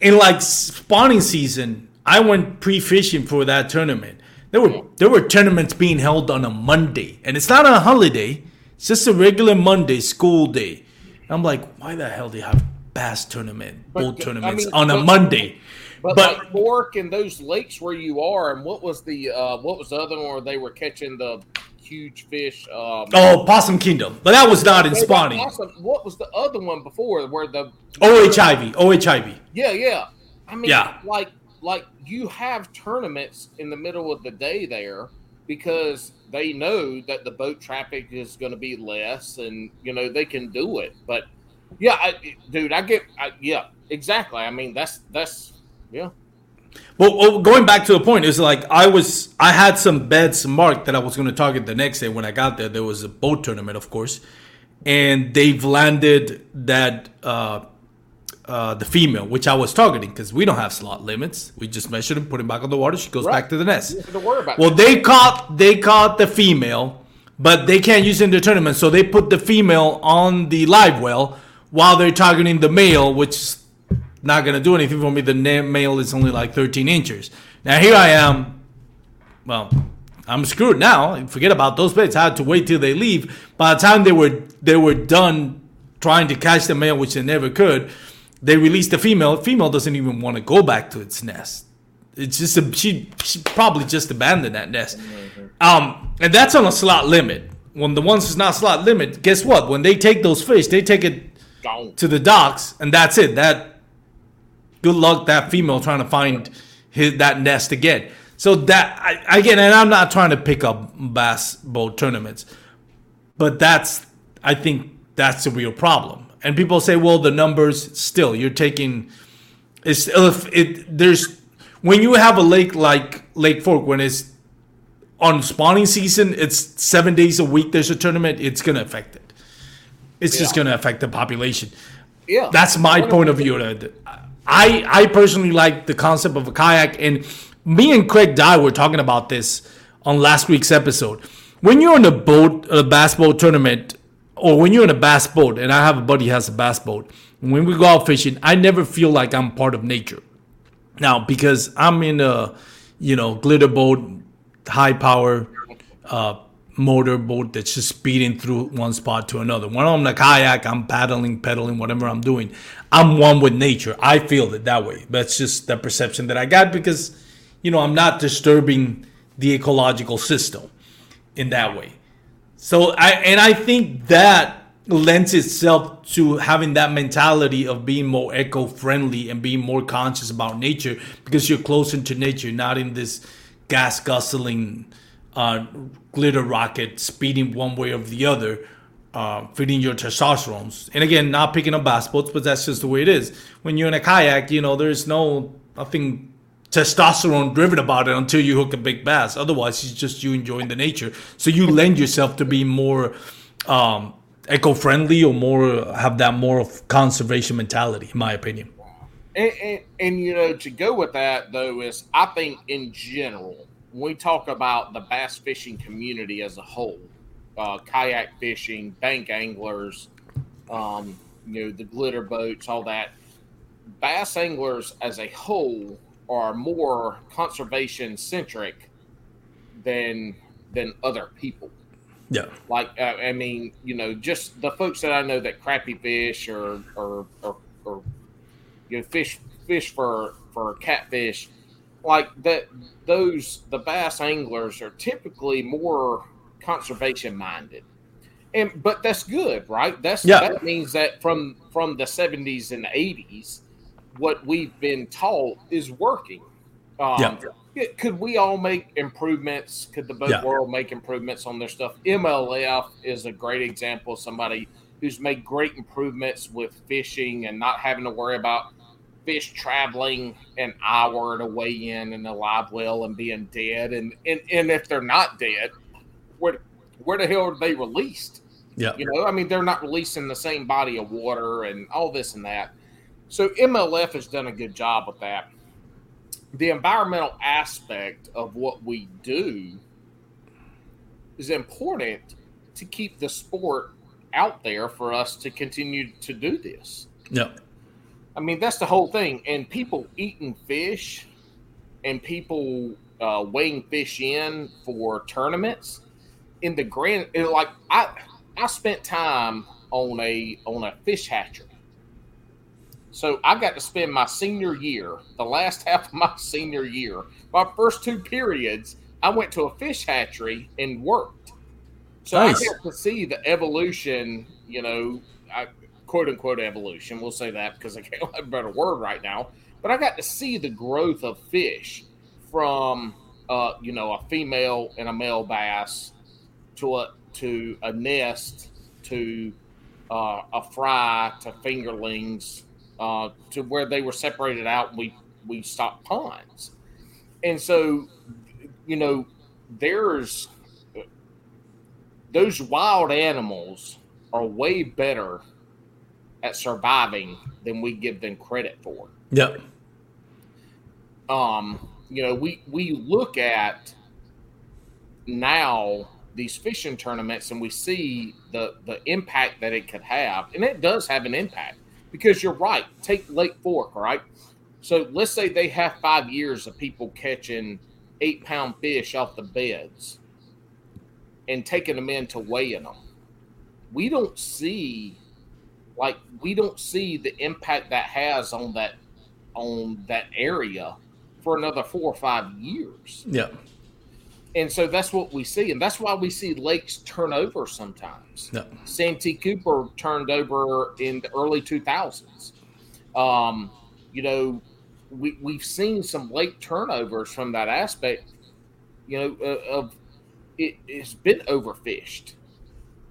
in like spawning season, I went pre-fishing for that tournament. There were there were tournaments being held on a Monday, and it's not a holiday. It's just a regular Monday school day. And I'm like, why the hell do you have bass tournament, boat tournaments I mean, on a but, Monday? But, but like Fork and those lakes where you are, and what was the uh, what was the other one where they were catching the huge fish? Um, oh, Possum Kingdom, but that was not in spawning. Awesome. What was the other one before where the O H I V? O H I V. Yeah, yeah. I mean, yeah. like. Like, you have tournaments in the middle of the day there because they know that the boat traffic is going to be less and, you know, they can do it. But, yeah, I, dude, I get – yeah, exactly. I mean, that's – that's yeah. Well, well, going back to the point, it's like I was – I had some bets marked that I was going to target the next day. When I got there, there was a boat tournament, of course, and they've landed that uh, – Uh, the female, which I was targeting because we don't have slot limits. We just measured and put him back on the water. She goes right. back to the nest. Well, that. they caught they caught the female, but they can't use it in the tournament. So they put the female on the live well while they're targeting the male, which is not going to do anything for me. The male is only like thirteen inches. Now here I am. Well, I'm screwed now. Forget about those baits. I had to wait till they leave. By the time they were they were done trying to catch the male, which they never could, they released the female. Female doesn't even want to go back to its nest. It's just a, she she probably just abandoned that nest. Um, and that's on a slot limit. When the ones that's not slot limit, guess what? When they take those fish, they take it to the docks, and that's it. That good luck that female trying to find his, that nest again. So that I, again, and I'm not trying to pick up bass boat tournaments, but that's I think that's the real problem. And people say, well, the numbers still, you're taking, it's, if it, there's, when you have a lake like Lake Fork, when it's on spawning season, it's seven days a week, there's a tournament, it's going to affect it. It's yeah. just going to affect the population. Yeah. That's my point of view. I, I personally like the concept of a kayak. And me and Craig Dye were talking about this on last week's episode. When you're on a boat, a bass boat tournament, or when you're in a bass boat, and I have a buddy who has a bass boat, when we go out fishing, I never feel like I'm part of nature. Now, because I'm in a, you know, glitter boat, high power uh, motor boat that's just speeding through one spot to another. When I'm in a kayak, I'm paddling, pedaling, whatever I'm doing. I'm one with nature. I feel it that way. That's just the perception that I got because, you know, I'm not disturbing the ecological system in that way. So I and I think that lends itself to having that mentality of being more eco-friendly and being more conscious about nature because you're closer to nature, not in this gas-guzzling, uh, glitter rocket speeding one way or the other, uh, feeding your testosterone. And again, not picking up bass boats, but that's just the way it is. When you're in a kayak, you know, there's no nothing testosterone driven about it until you hook a big bass. Otherwise, it's just you enjoying the nature. So you lend yourself to be more um, eco-friendly or more have that more of conservation mentality, in my opinion. And, and, and, you know, to go with that, though, is I think in general, when we talk about the bass fishing community as a whole, uh, kayak fishing, bank anglers, um, you know, the glitter boats, all that, bass anglers as a whole are more conservation centric than than other people. Yeah, like uh, I mean, you know, just the folks that I know that crappie fish or or or, or you know, fish fish for for catfish, like that. Those the bass anglers are typically more conservation minded, and but that's good, right? That's yeah. That means that from from the seventies and eighties. What we've been taught is working. Um, yeah. Could we all make improvements? Could the boat yeah. world make improvements on their stuff? M L F is a great example of somebody who's made great improvements with fishing and not having to worry about fish traveling an hour to weigh in in a live well and being dead. And, and, and if they're not dead, where where the hell are they released? Yeah. You know, I mean, they're not releasing the same body of water and all this and that. So M L F has done a good job with that. The environmental aspect of what we do is important to keep the sport out there for us to continue to do this. Yeah. I mean, that's the whole thing. And people eating fish and people uh, weighing fish in for tournaments in the grand, it, like I, I spent time on a, on a fish hatchery. So I got to spend my senior year, the last half of my senior year, my first two periods, I went to a fish hatchery and worked. So nice. I got to see the evolution, you know, I, quote unquote evolution. We'll say that because I can't have a better word right now. But I got to see the growth of fish from, uh, you know, a female and a male bass to a to a nest to uh, a fry to fingerlings uh, to where they were separated out. And we we stocked ponds, and so you know there's those wild animals are way better at surviving than we give them credit for. Yep. Um, you know, we, we look at now these fishing tournaments and we see the, the impact that it could have. And it does have an impact because you're right. Take Lake Fork, right? So let's say they have five years of people catching eight pound fish off the beds and taking them in to weighing them. We don't see... Like we don't see the impact that has on that on that area for another four or five years. Yeah. And so that's what we see. And that's why we see lakes turn over sometimes. Yeah. Santee Cooper turned over in the early two thousands. Um, you know, we, we've seen some lake turnovers from that aspect, you know, uh, of it, it's been overfished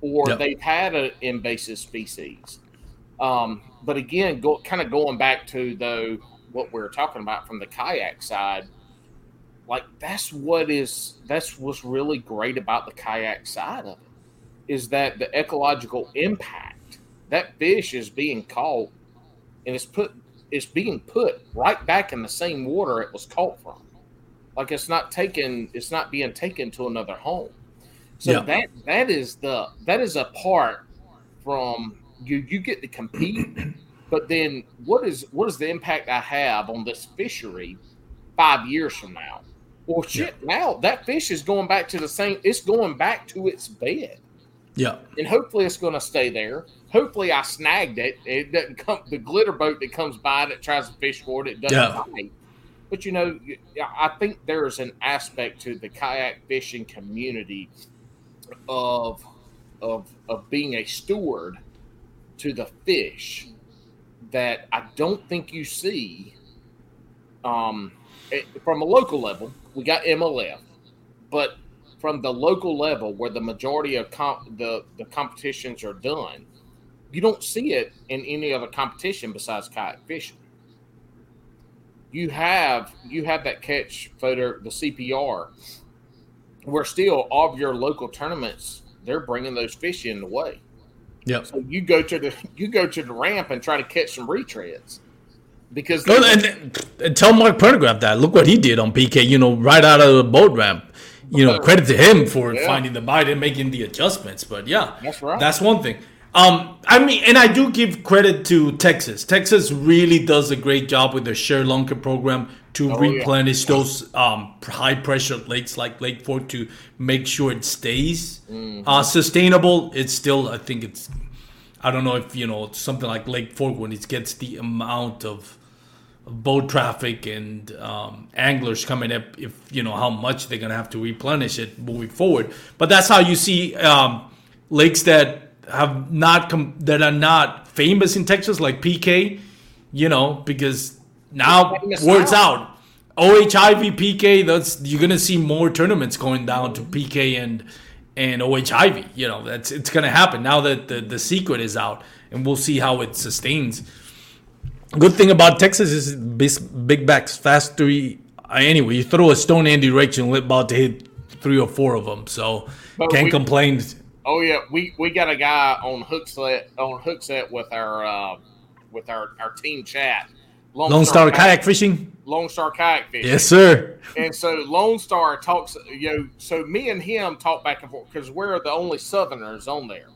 or yep. they've had an invasive species. Um, but again, go, kind of going back to though what we were talking about from the kayak side, like that's what is that's what's really great about the kayak side of it is that the ecological impact that fish is being caught and it's put it's being put right back in the same water it was caught from. Like it's not taken, it's not being taken to another home. So yeah. that that is the that is a part from. You you get to compete, but then what is what is the impact I have on this fishery five years from now? Well, shit, yeah. now that fish is going back to the same. It's going back to its bed. Yeah, and hopefully it's going to stay there. Hopefully I snagged it. It doesn't come. The glitter boat that comes by that tries to fish for it, it doesn't yeah. bite. But you know, I think there's an aspect to the kayak fishing community of of of being a steward to the fish that I don't think you see um, it, from a local level. We got M L F, but from the local level where the majority of comp- the, the competitions are done, you don't see it in any other competition besides kayak fishing. You have, you have that catch photo, the C P R, where still all of your local tournaments, they're bringing those fish in the way. Yeah. So you go to the you go to the ramp and try to catch some retreads because they- and, and tell Mark Pendergraft that look what he did on P K. You know, right out of the boat ramp. You know, credit to him for yeah. finding the bite and making the adjustments. But yeah, that's right. That's one thing. Um, I mean, and I do give credit to Texas. Texas really does a great job with their Share Lunker program to oh, replenish yeah. those um, high-pressure lakes like Lake Fork to make sure it stays mm-hmm. uh, sustainable. It's still, I think it's, I don't know if, you know, something like Lake Fork when it gets the amount of boat traffic and um, anglers coming up, if, you know, how much they're going to have to replenish it moving forward. But that's how you see um, lakes that have not come that are not famous in Texas like P K, you know, because now word's out. O H I V P K, that's you're gonna see more tournaments going down to P K and and O H I V. You know, that's it's gonna happen now that the, the secret is out, and we'll see how it sustains. Good thing about Texas is big backs, fast three. Anyway, you throw a stone in direction, we're about to hit three or four of them. So but can't we, complain. Oh yeah, we, we got a guy on Hookset on Hookset with our uh, with our, our team chat. Lone, Lone Star, Star Kayak, Kayak Fishing. Lone Star Kayak Fishing. Yes, sir. And so Lone Star talks. You know, so me and him talk back and forth because we're the only Southerners on there.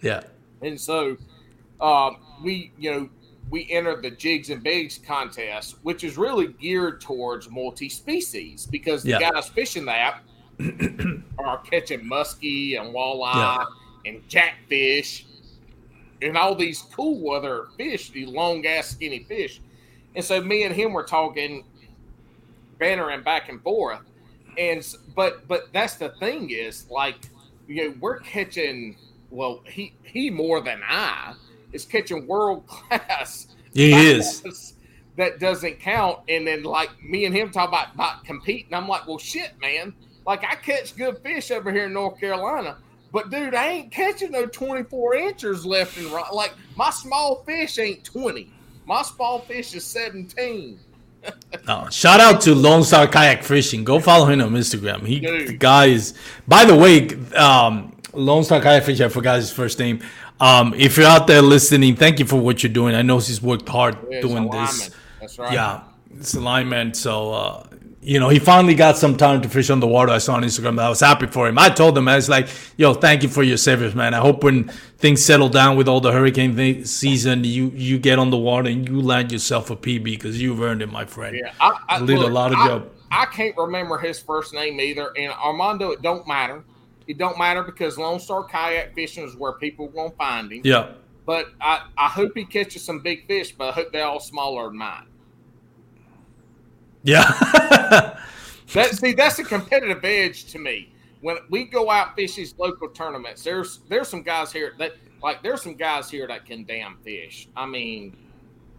Yeah. And so uh, we, you know. we entered the Jigs and Bags contest, which is really geared towards multi-species because the yeah. guys fishing that are catching muskie and walleye yeah. and jackfish and all these cool weather fish, these long-ass skinny fish. And so me and him were talking, bantering back and forth. And but but that's the thing is, like, you know, we're catching, well, he, he more than I, is catching world class. He is. That doesn't count. And then, like, me and him talk about, about competing. I'm like, well, shit, man. Like, I catch good fish over here in North Carolina, but dude, I ain't catching no twenty-four inchers left and right. Like, my small fish ain't twenty. My small fish is seventeen. Oh, shout out to Lone Star Kayak Fishing. Go follow him on Instagram. He, dude. The guy is, by the way, um, Lone Star Kayak Fishing, I forgot his first name. Um, if you're out there listening, thank you for what you're doing. I know he's worked hard yeah, doing this. That's right. Yeah, it's alignment. So, uh, you know, he finally got some time to fish on the water. I saw on Instagram that I was happy for him. I told him, I was like, yo, thank you for your service, man. I hope when things settle down with all the hurricane th- season, you, you get on the water and you land yourself a P B because you've earned it, my friend. Yeah, I, I did a lot of I, job. I can't remember his first name either. And Armando, it don't matter. It don't matter because Lone Star Kayak Fishing is where people won't find him. Yeah. But I, I hope he catches some big fish, but I hope they're all smaller than mine. Yeah. that, see, that's a competitive edge to me. When we go out fish these local tournaments, there's there's some guys here that like there's some guys here that can damn fish. I mean,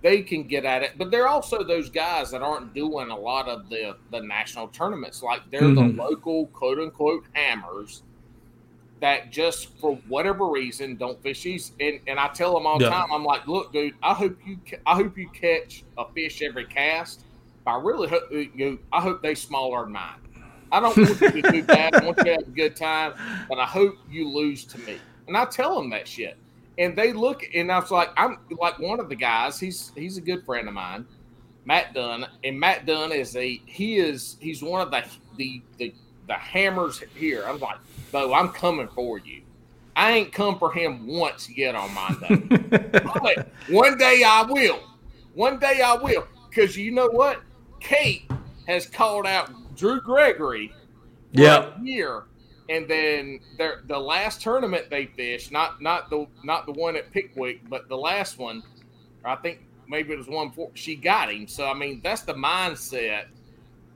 they can get at it, but there are also those guys that aren't doing a lot of the, the national tournaments. Like they're mm-hmm. the local quote unquote hammers that just for whatever reason don't fish these. And, and I tell them all the yeah. time, I'm like, look, dude, I hope you, I hope you catch a fish every cast. But I really hope you, I hope they smaller than mine. I don't want you to do bad. I want you to have a good time, but I hope you lose to me. And I tell them that shit. And they look, and I was like, I'm like one of the guys. He's he's a good friend of mine, Matt Dunn. And Matt Dunn is a he is he's one of the the the, the hammers here. I'm like, Bo, I'm coming for you. I ain't come for him once yet on my day. But one day I will. One day I will. Because you know what? Kate has called out Drew Gregory for yep. a year. And then the last tournament they fished, not not the not the one at Pickwick, but the last one, I think maybe it was one before, she got him. So, I mean, that's the mindset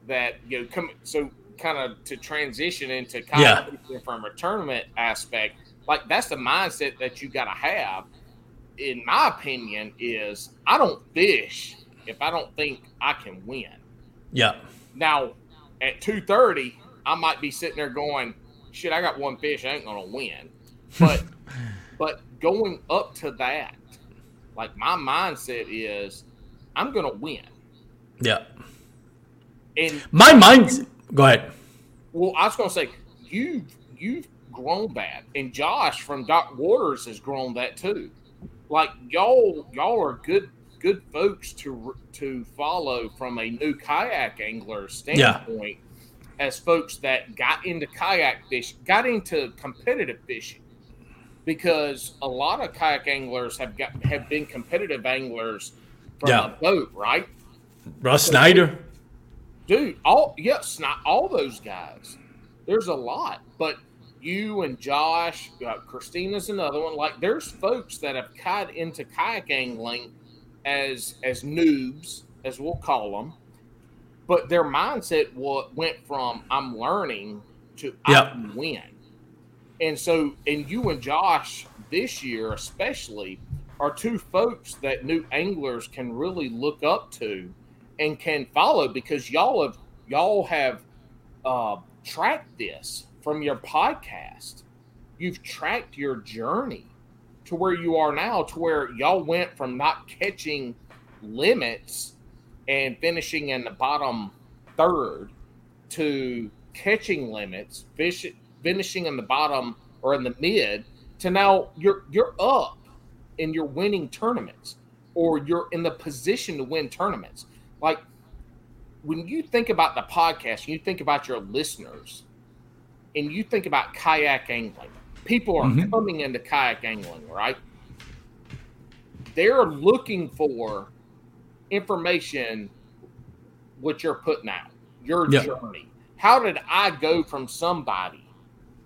that, you know, come, so kind of to transition into competition yeah. from a tournament aspect, like that's the mindset that you got to have, in my opinion, is I don't fish if I don't think I can win. Yeah. Now, at two thirty, I might be sitting there going, shit, I got one fish, I ain't gonna win. But but going up to that, like my mindset is I'm gonna win. Yeah. And my mind go ahead. Well, I was gonna say you've you've grown that, and Josh from Doc Waters has grown that too. Like y'all y'all are good good folks to to follow from a new kayak angler standpoint. Yeah. As folks that got into kayak fish, got into competitive fishing, because a lot of kayak anglers have got have been competitive anglers from yeah. a boat, right? Russ so Snyder, dude, dude, all yes, not all those guys. There's a lot, but you and Josh, uh, Christina's another one. Like, there's folks that have got into kayak angling as as noobs, as we'll call them. But their mindset went from "I'm learning" to "I can win," and so and you and Josh this year especially are two folks that new anglers can really look up to and can follow because y'all have y'all have uh, tracked this from your podcast. You've tracked your journey to where you are now, to where y'all went from not catching limits and finishing in the bottom third to catching limits, fish, finishing in the bottom or in the mid, to now you're you're up and you're winning tournaments, or you're in the position to win tournaments. Like, when you think about the podcast, you think about your listeners, and you think about kayak angling. People are mm-hmm. coming into kayak angling, right? They're looking for information, what you're putting out, your yep. journey. How did I go from somebody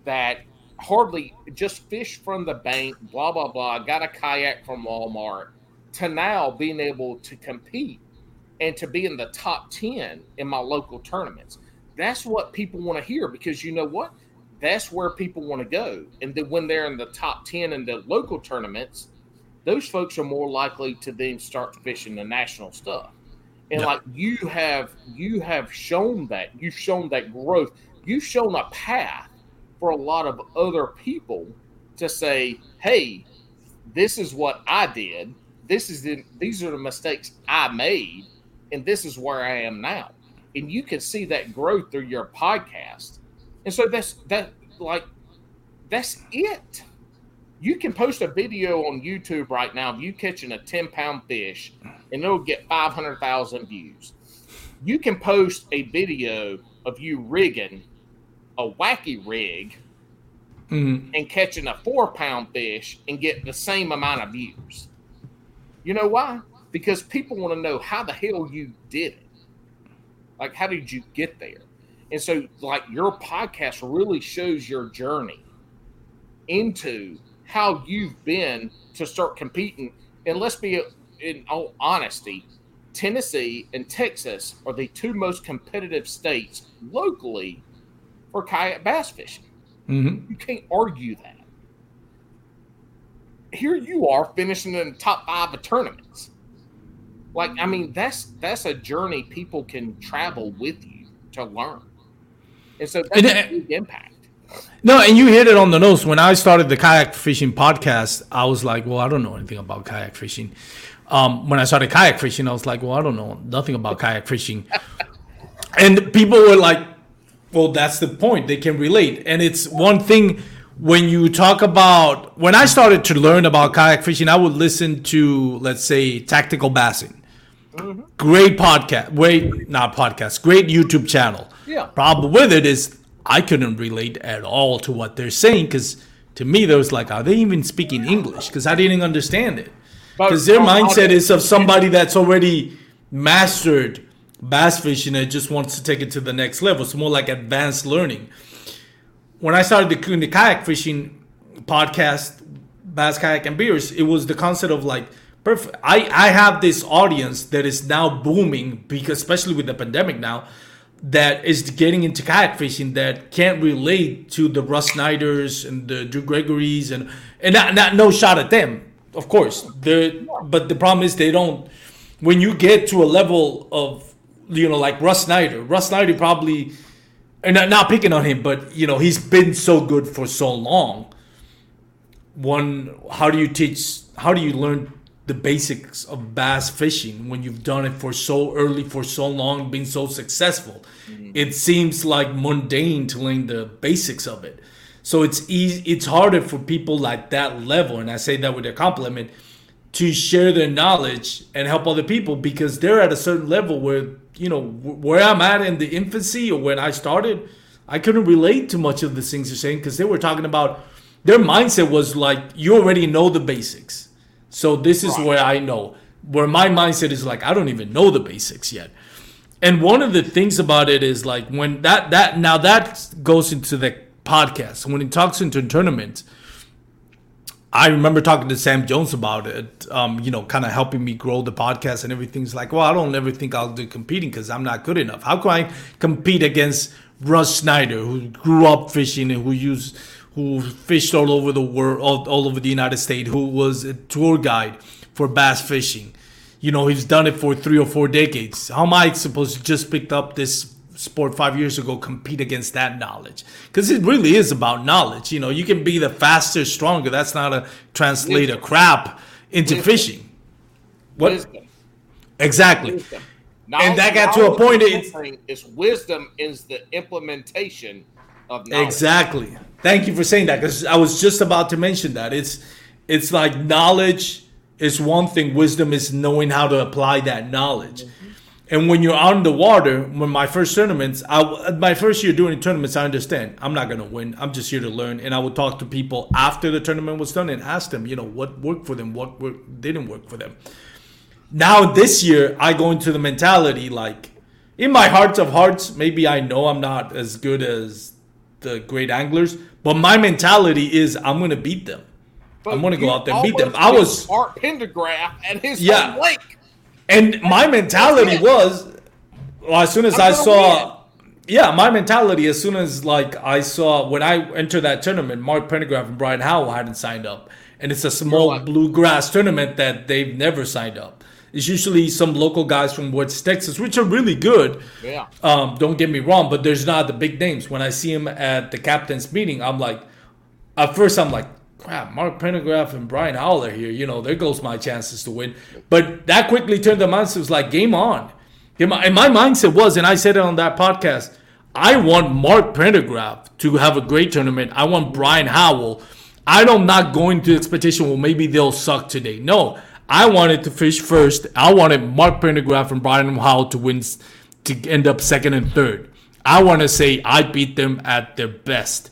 that hardly just fished from the bank, blah, blah, blah, got a kayak from Walmart, to now being able to compete and to be in the top ten in my local tournaments? That's what people want to hear, because you know what? That's where people want to go. And then when they're in the top ten in the local tournaments, those folks are more likely to then start fishing the national stuff. And yeah. like you have, you have shown that. You've shown that growth. You've shown a path for a lot of other people to say, hey, this is what I did. This is the, these are the mistakes I made, and this is where I am now. And you can see that growth through your podcast. And so that's that like that's it. You can post a video on YouTube right now of you catching a ten pound fish and it'll get five hundred thousand views. You can post a video of you rigging a wacky rig mm-hmm. and catching a four pound fish and get the same amount of views. You know why? Because people want to know how the hell you did it. Like, how did you get there? And so, like, your podcast really shows your journey into how you've been to start competing. And let's be, in all honesty, Tennessee and Texas are the two most competitive states locally for kayak bass fishing. Mm-hmm. You can't argue that. Here you are finishing in the top five of tournaments. Like, I mean, that's that's a journey people can travel with you to learn. And so that's and, a big impact. No, and you hit it on the nose. When I started the kayak fishing podcast, I was like, well, I don't know anything about kayak fishing. Um, when I started kayak fishing, I was like, well, I don't know nothing about kayak fishing. And people were like, well, that's the point. They can relate. And it's one thing when you talk about, when I started to learn about kayak fishing, I would listen to, let's say, Tactical Bassing. Mm-hmm. Great podcast, wait, not podcast, great YouTube channel. Yeah. Problem with it is I couldn't relate at all to what they're saying, because to me, there was like, are they even speaking English? Because I didn't understand it. Because their mindset is of somebody that's already mastered bass fishing and just wants to take it to the next level. It's more like advanced learning. When I started the, the kayak fishing podcast, Bass, Kayak, and Beers, it was the concept of like, perfect. I, I have this audience that is now booming, because especially with the pandemic now, that is getting into kayak fishing that can't relate to the Russ Snyders and the Drew Gregorys, and and not, not no shot at them, of course. They're, but the problem is they don't. When you get to a level of, you know, like Russ Snyder, Russ Snyder probably, and not, not picking on him, but you know he's been so good for so long. One, how do you teach? How do you learn the basics of bass fishing when you've done it for so early, for so long, been so successful? Mm-hmm. It seems like mundane to learn the basics of it. So it's easy, it's harder for people like that level, and I say that with a compliment, to share their knowledge and help other people, because they're at a certain level where, you know, where I'm at in the infancy or when I started, I couldn't relate to much of the things they're saying, because they were talking about, their mindset was like, you already know the basics. So this is where I know, where my mindset is like, I don't even know the basics yet. And one of the things about it is like when that, that now that goes into the podcast, when it talks into tournaments, I remember talking to Sam Jones about it, um, you know, kind of helping me grow the podcast and everything's like, well, I don't ever think I'll do competing because I'm not good enough. How can I compete against Russ Snyder, who grew up fishing and who used... who fished all over the world, all, all over the United States, who was a tour guide for bass fishing. You know, he's done it for three or four decades. How am I supposed to just pick up this sport five years ago, compete against that knowledge? Because it really is about knowledge. You know, you can be the faster, stronger. That's not a translator crap into fishing. What? Exactly. Not and that got to a point. It's, it's wisdom is the implementation of knowledge. Exactly. Thank you for saying that, because I was just about to mention that. It's it's like knowledge is one thing. Wisdom is knowing how to apply that knowledge. Mm-hmm. And when you're out in the water, when my first tournaments, I, my first year doing tournaments, I understand I'm not going to win. I'm just here to learn. And I would talk to people after the tournament was done and ask them, you know, what worked for them, what worked, didn't work for them. Now this year, I go into the mentality like, in my heart of hearts, maybe I know I'm not as good as the great anglers, but my mentality is I'm going to beat them. But I'm going to go out there and beat them. I was Mark Pendergraft at his yeah. home lake. And my mentality was, well, as soon as I saw, yeah, my mentality, as soon as like I saw, when I entered that tournament, Mark Pendergraft and Brian Howell hadn't signed up. And it's a small bluegrass tournament that they've never signed up. It's usually some local guys from West Texas, which are really good. Yeah. Um, don't get me wrong, but there's not the big names. When I see him at the captain's meeting, I'm like, at first I'm like, crap, Mark Pendergraft and Brian Howell are here. You know, there goes my chances to win. But that quickly turned the mindset. It was like, game on. Game on. And my mindset was, and I said it on that podcast, I want Mark Pendergraft to have a great tournament. I want Brian Howell. I don't not going to the expectation, well, maybe they'll suck today. No, I wanted to fish first. I wanted Mark Pendergraft and Brian Howell to win, to end up second and third. I want to say I beat them at their best.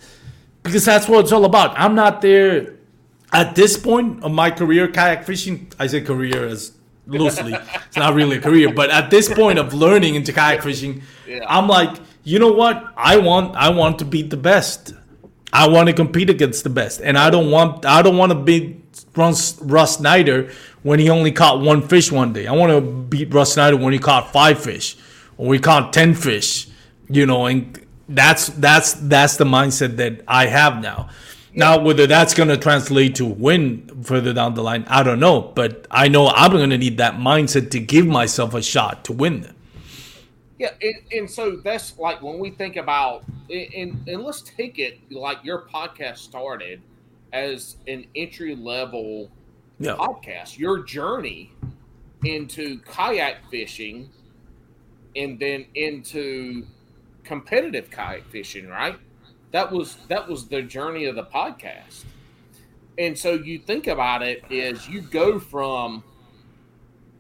Because that's what it's all about. I'm not there at this point of my career, kayak fishing. I say career as loosely. It's not really a career. But at this point of learning into kayak fishing, yeah. I'm like, you know what? I want I want to beat the best. I want to compete against the best. And I don't want I don't want to beat Russ, Russ Snyder when he only caught one fish one day. I want to beat Russ Snyder when he caught five fish or he caught ten fish, you know, and That's that's that's the mindset that I have now. Now, whether that's going to translate to win further down the line, I don't know. But I know I'm going to need that mindset to give myself a shot to win them. Yeah, and, and so that's like when we think about, and, and let's take it like your podcast started as an entry-level yeah. podcast. Your journey into kayak fishing and then into competitive kayak fishing, right? That was that was the journey of the podcast. And so you think about it is you go from,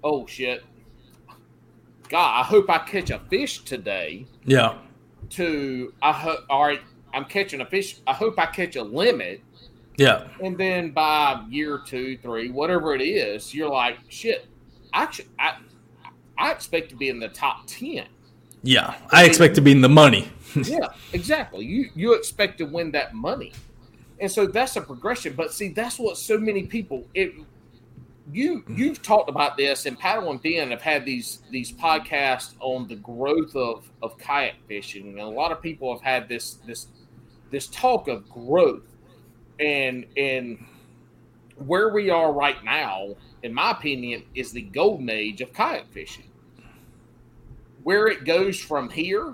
oh shit, God, I hope I catch a fish today. Yeah. To I hope all right, I'm catching a fish. I hope I catch a limit. Yeah. And then by year two, three, whatever it is, you're like, shit, I I I expect to be in the top ten. Yeah, I expect to be in the money. Yeah, exactly. You you expect to win that money. And so that's a progression. But see, that's what so many people it you you've talked about this, and Paddle and Ben have had these these podcasts on the growth of, of kayak fishing. And a lot of people have had this this this talk of growth and and where we are right now, in my opinion, is the golden age of kayak fishing. Where it goes from here,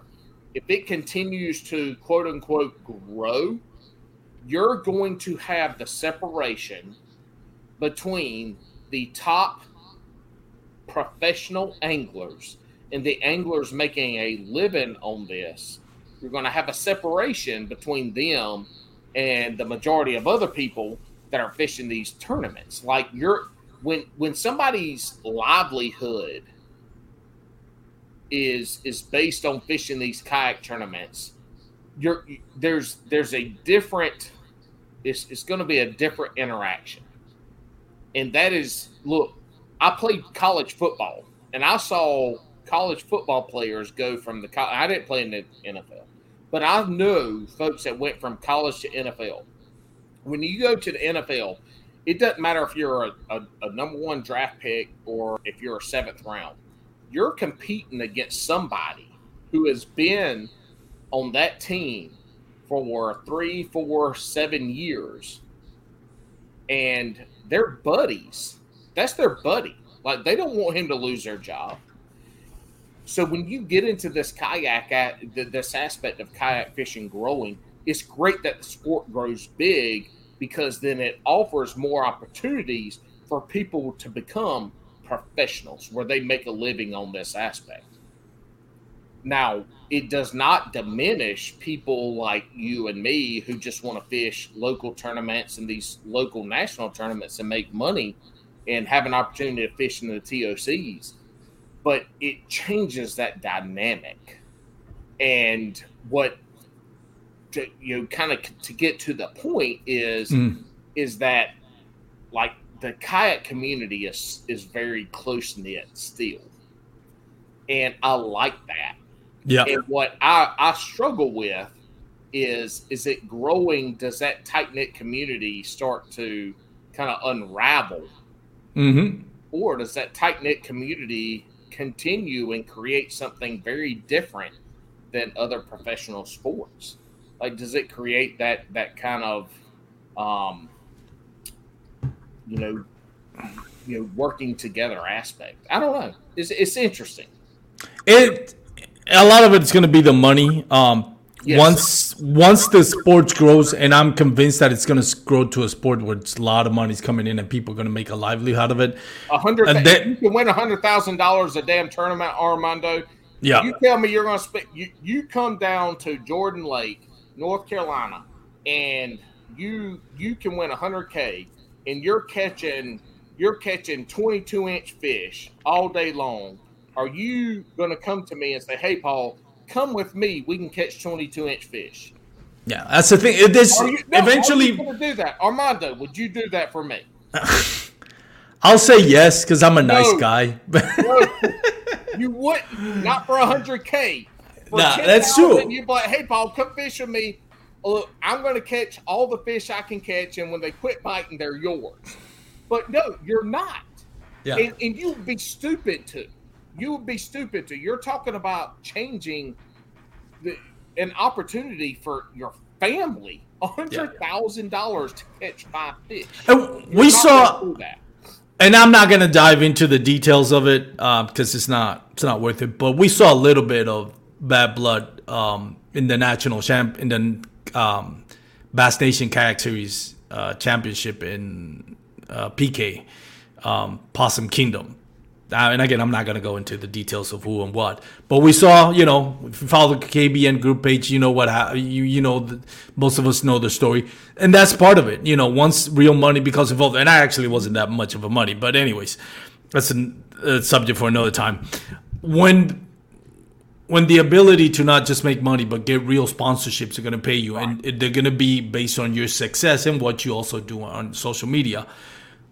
if it continues to quote unquote grow, you're going to have the separation between the top professional anglers and the anglers making a living on this. You're going to have a separation between them and the majority of other people that are fishing these tournaments. Like you're when when somebody's livelihood is is based on fishing these kayak tournaments, you're there's there's a different it's it's going to be a different interaction. And that is, look, I played college football and I saw college football players go from the I didn't play in the N F L, but I know folks that went from college to N F L. When you go to the N F L, it doesn't matter if you're a, a, a number one draft pick or if you're a seventh round. You're competing against somebody who has been on that team for three, four, seven years. And they're buddies. That's their buddy. Like, they don't want him to lose their job. So when you get into this kayak, this aspect of kayak fishing growing, it's great that the sport grows big because then it offers more opportunities for people to become professionals where they make a living on this aspect. Now, it does not diminish people like you and me who just want to fish local tournaments and these local national tournaments and make money and have an opportunity to fish in the T O Cs. But it changes that dynamic. And what to, you know, kind of to get to the point is, mm. is that like the kayak community is, is very close knit still. And I like that. Yeah. And what I, I struggle with is, is it growing? Does that tight knit community start to kind of unravel? Mm-hmm. Or does that tight knit community continue and create something very different than other professional sports? Like, does it create that, that kind of, um, you know, you know, working together aspect? I don't know. It's, it's interesting. It, a lot of it's going to be the money. Um, yes. Once once the sport grows, and I'm convinced that it's going to grow to a sport where a lot of money's coming in and people are going to make a livelihood out of it. A hundred, they, you can win one hundred thousand dollars a damn tournament, Armando. Yeah. You tell me you're going to spend. You, you come down to Jordan Lake, North Carolina, and you you can win one hundred K, and you're catching you're catching twenty-two inch fish all day long. Are you going to come to me and say, hey, Paul, come with me. We can catch twenty-two inch fish. Yeah, that's the thing. This you, no, eventually are you going to do that? Armando, would you do that for me? I'll say yes because I'm a no, nice guy. No, you wouldn't. Not for one hundred K. For nah, that's true. You'd be like, hey, Paul, come fish with me. Look, I'm going to catch all the fish I can catch, and when they quit biting, they're yours. But no, you're not. Yeah. And, and you would be stupid to. You would be stupid to. You're talking about changing the, an opportunity for your family, one hundred thousand dollars to catch five fish. And we saw that. And I'm not going to dive into the details of it because uh, it's not it's not worth it. But we saw a little bit of bad blood um, in the national champ in the um, Bass Nation Kayak Series uh, Championship in uh, P K um, Possum Kingdom. Uh, and again, I'm not going to go into the details of who and what, but we saw, you know, if you follow the K B N group page, you know what, ha- you you know, the, most of us know the story, and that's part of it. You know, once real money becomes involved, and I actually wasn't that much of a money, but anyways, that's a, a subject for another time. When when the ability to not just make money but get real sponsorships are going to pay you, and they're going to be based on your success and what you also do on social media.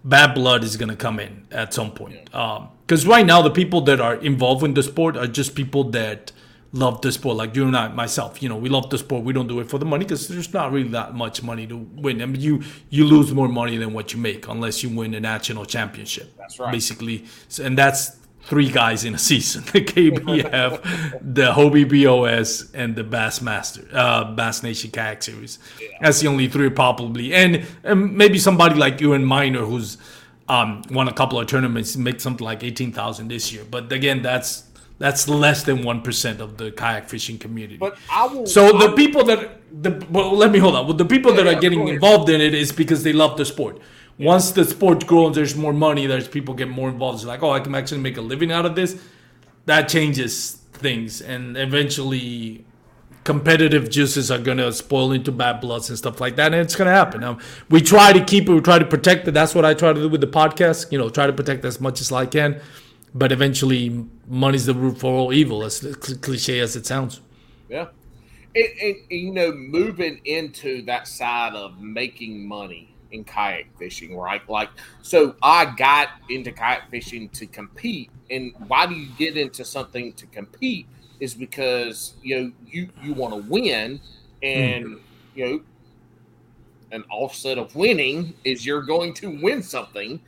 Bad blood is going to come in at some point. Because um, right now, the people that are involved in the sport are just people that love the sport. Like you and I, myself, you know, we love the sport. We don't do it for the money because there's not really that much money to win. I mean, you you lose more money than what you make unless you win a national championship. That's right. Basically, and that's three guys in a season. The K B F, the Hobie B O S, and the Bass Master, uh, Bass Nation Kayak Series. Yeah. That's the only three probably. And, and maybe somebody like you and Minor who's um, won a couple of tournaments, make something like eighteen thousand this year. But again, that's that's less than one percent of the kayak fishing community. But I will, so the I will, people that, the well, let me hold on. Well, the people yeah, that are getting involved in it is because they love the sport. Once the sport grows, there's more money. There's people get more involved. It's like, oh, I can actually make a living out of this. That changes things, and eventually, competitive juices are gonna spoil into bad bloods and stuff like that, and it's gonna happen. Um, we try to keep it. We try to protect it. That's what I try to do with the podcast. You know, try to protect as much as I can, but eventually, money's the root for all evil, as cliche as it sounds. Yeah, and, and, and you know, moving into that side of making money. In kayak fishing, right? Like, so I got into kayak fishing to compete. And why do you get into something to compete is because, you know, you, you want to win. And, mm. you know, an offset of winning is you're going to win something.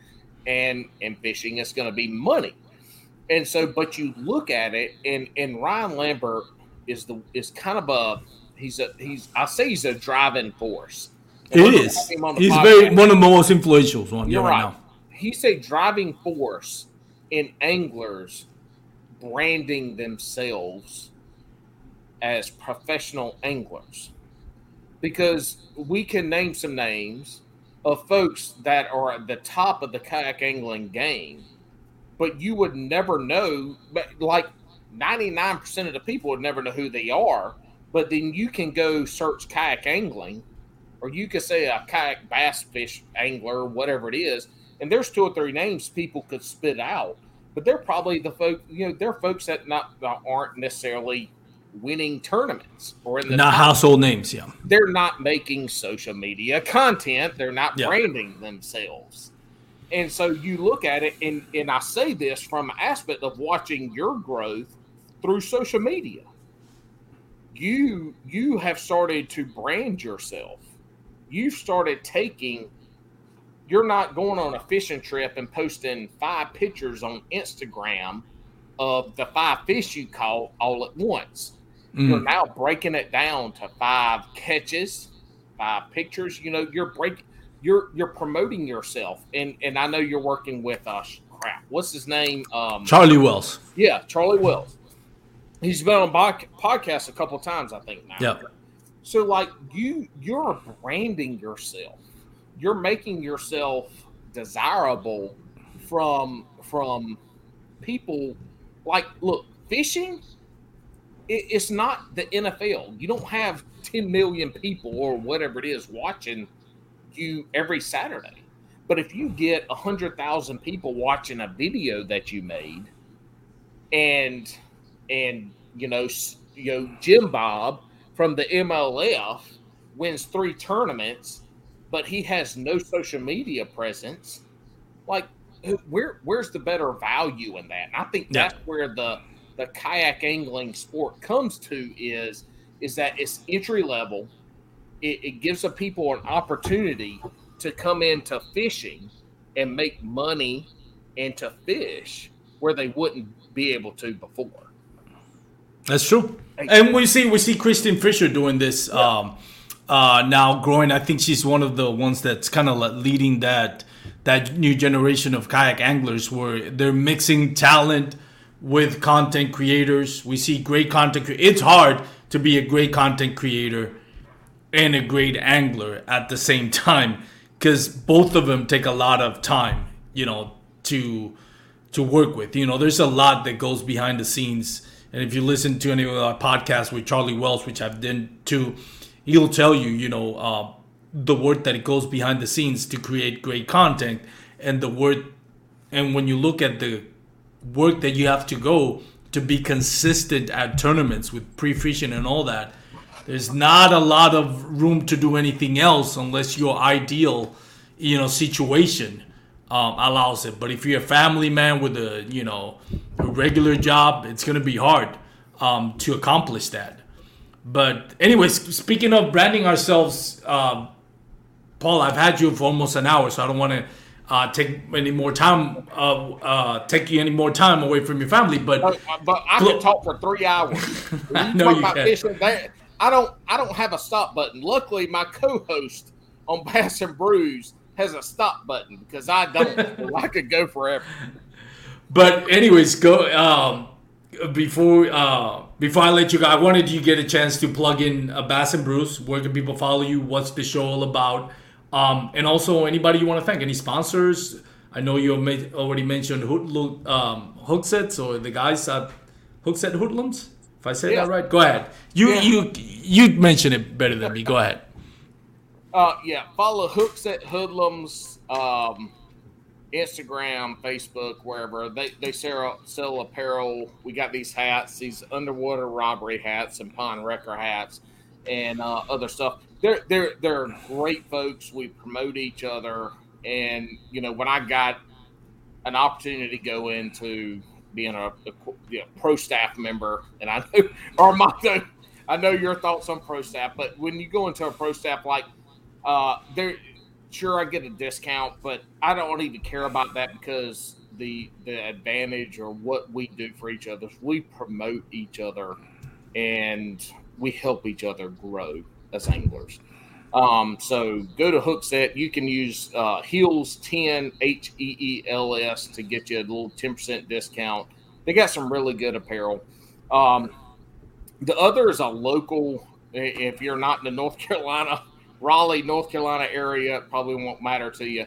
And, and fishing is going to be money. And so, but you look at it, and, and Ryan Lambert is the is kind of a, he's a, he's, I say he's a driving force. And it is. He's podcast. very one of the most influential ones right, right now. He's a driving force in anglers branding themselves as professional anglers, because we can name some names of folks that are at the top of the kayak angling game but you would never know. But like ninety-nine percent of the people would never know who they are. But then you can go search kayak angling, or you could say a kayak bass fish angler, whatever it is. And there's two or three names people could spit out, but they're probably the folk, you know, they're folks that not that aren't necessarily winning tournaments or in the not top. Household names. Yeah, they're not making social media content. They're not yeah. branding themselves. And so you look at it, and and I say this from an aspect of watching your growth through social media. You you have started to brand yourself. You've started taking. You're not going on a fishing trip and posting five pictures on Instagram of the five fish you caught all at once. Mm. You're now breaking it down to five catches, five pictures. You know, you're break, you're you're promoting yourself, and and I know you're working with uh crap. What's his name? Um, Charlie Wells. Yeah, Charlie Wells. He's been on bo- podcasts a couple of times, I think now. Yeah. So like you, you're branding yourself. You're making yourself desirable from from people. Like, look, fishing, it, it's not the N F L. You don't have ten million people or whatever it is watching you every Saturday. But if you get one hundred thousand people watching a video that you made, and and you know you know Jim Bob from the M L F wins three tournaments, but he has no social media presence. Like, where where's the better value in that? And I think that's yeah. where the the kayak angling sport comes to is is that it's entry level. It, it gives the people an opportunity to come into fishing and make money and to fish where they wouldn't be able to before. That's true. Hey. And we see we see Kristen Fisher doing this. Yeah. Um, Uh, now growing, I think she's one of the ones that's kind of leading that that new generation of kayak anglers, where they're mixing talent with content creators. We see great content. Cre- it's hard to be a great content creator and a great angler at the same time, because both of them take a lot of time, you know, to to work with. You know, there's a lot that goes behind the scenes. And if you listen to any of our podcasts with Charlie Wells, which I've done too, he'll tell you, you know, uh, the work that it goes behind the scenes to create great content, and the work, and when you look at the work that you have to go to be consistent at tournaments with pre-fishing and all that, there's not a lot of room to do anything else unless your ideal, you know, situation um, allows it. But if you're a family man with a, you know, a regular job, it's going to be hard um, to accomplish that. But anyways, speaking of branding ourselves, uh, Paul, I've had you for almost an hour, so I don't want to uh, take any more time, uh, uh, take you any more time away from your family. But but, but I could talk for three hours. I know you can. Fishing, that, I don't. I don't have a stop button. Luckily, my co-host on Bass and Brews has a stop button, because I don't. So I could go forever. But anyways, go. Um, Before uh, before I let you go, I wanted you to get a chance to plug in uh, Bass and Brews. Where can people follow you? What's the show all about? Um, and also, anybody you want to thank? Any sponsors? I know you already mentioned Hoot, um, Hooksets, or the guys at Hookset Hoodlums. If I said yeah. that right, go ahead. You yeah. you you mention it better than me. Go ahead. Uh, yeah, follow Hookset Hoodlums. Um... Instagram, Facebook, wherever. They they sell, sell apparel. We got these hats, these underwater robbery hats and pond wrecker hats, and uh, other stuff. They're, they're, they're great folks. We promote each other. And, you know, when I got an opportunity to go into being a, a, a pro staff member, and I know, Armando, I know your thoughts on pro staff, but when you go into a pro staff, like, uh, they're – sure, I get a discount, but I don't even care about that, because the the advantage or what we do for each other is we promote each other and we help each other grow as anglers. Um, so go to Hookset. You can use uh, Heels ten, H E E L S, to get you a little ten percent discount. They got some really good apparel. Um, the other is a local, if you're not in the North Carolina Raleigh, North Carolina area, probably won't matter to you.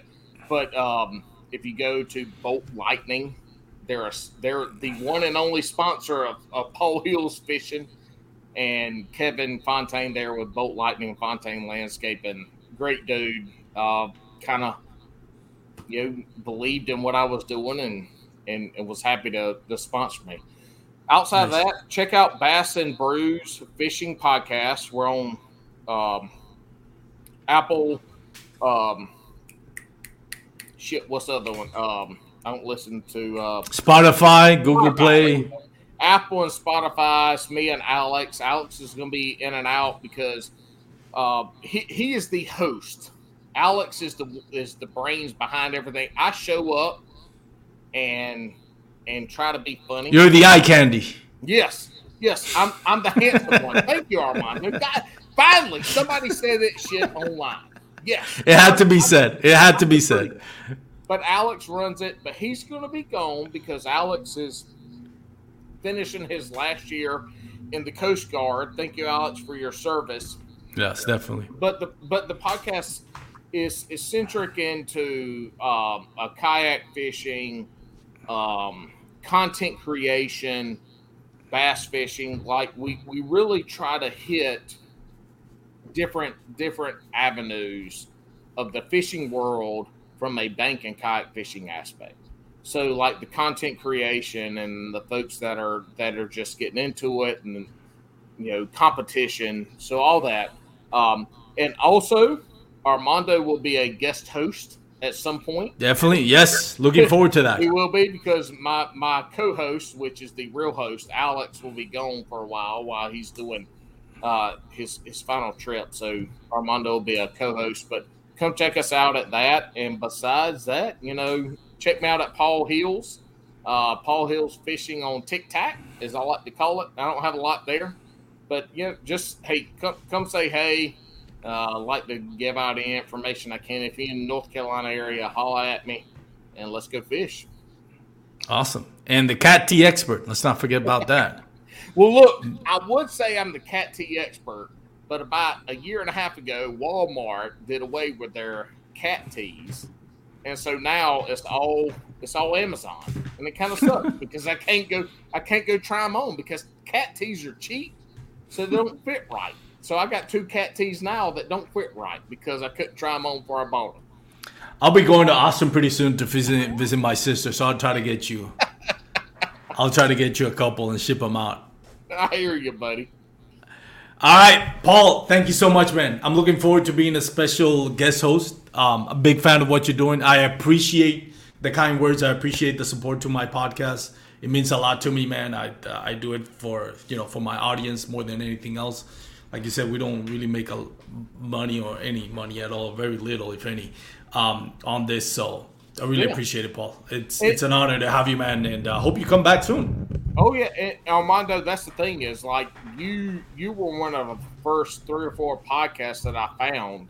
But um, if you go to Bolt Lightning, They're a, they're the one and only sponsor of, of Paul Hill's Fishing and Kevin Fontaine there with Bolt Lightning and Fontaine Landscaping. Great dude. Uh, kind of, you know, believed in what I was doing and and, and was happy to, to sponsor me. Outside nice. of that, check out Bass and Brews Fishing Podcast. We're on um, Apple. Um, shit, what's the other one? Um, I don't listen to uh, Spotify, Google Spotify, Play, Apple, and Spotify. It's me and Alex. Alex is going to be in and out because uh, he he is the host. Alex is the is the brains behind everything. I show up and and try to be funny. You're the eye candy. Yes, yes, I'm I'm the handsome one. Thank you, Armando. God, finally, somebody said that shit online. Yes, it had to be said. It had to be said. But Alex runs it, but he's going to be gone because Alex is finishing his last year in the Coast Guard. Thank you, Alex, for your service. Yes, definitely. But the but the podcast is is centric into um, a kayak fishing, um, content creation, bass fishing. Like we we really try to hit different different avenues of the fishing world from a bank and kayak fishing aspect. So like the content creation and the folks that are that are just getting into it, and you know, competition, so all that. Um, and also Armando will be a guest host at some point. Definitely, yes. Looking forward to that. He will be, because my, my co-host, which is the real host, Alex, will be gone for a while while he's doing uh, his, his final trip. So Armando will be a co-host, but come check us out at that. And besides that, you know, check me out at Paul Hill's. Uh, Paul Hill's Fishing on TikTok, as I like to call it. I don't have a lot there. But, you know, just, hey, come, come say hey. Uh, I like to give out any information I can. If you're in the North Carolina area, holler at me, and let's go fish. Awesome. And the Cat T expert. Let's not forget about that. Well, look, I would say I'm the Cat T expert, but about a year and a half ago, Walmart did away with their cat teas. And so now it's all it's all Amazon, and it kind of sucks because I can't go I can't go try them on because cat teas are cheap, so they don't fit right. So I got two cat teas now that don't fit right because I couldn't try them on before I bought them. I'll be going to Austin pretty soon to visit visit my sister, so I'll try to get you. I'll try to get you a couple and ship them out. I hear you, buddy. All right, Paul, thank you so much, man. I'm looking forward to being a special guest host. Um, I'm a big fan of what you're doing. I appreciate the kind words. I appreciate the support to my podcast. It means a lot to me, man. I I do it for, you know, for my audience more than anything else. Like you said, we don't really make a money or any money at all, very little, if any, um, on this. So I really yeah. appreciate it, Paul. It's it, it's an honor to have you, man, and I uh, hope you come back soon. Oh, yeah, and Armando, that's the thing is, like, you you were one of the first three or four podcasts that I found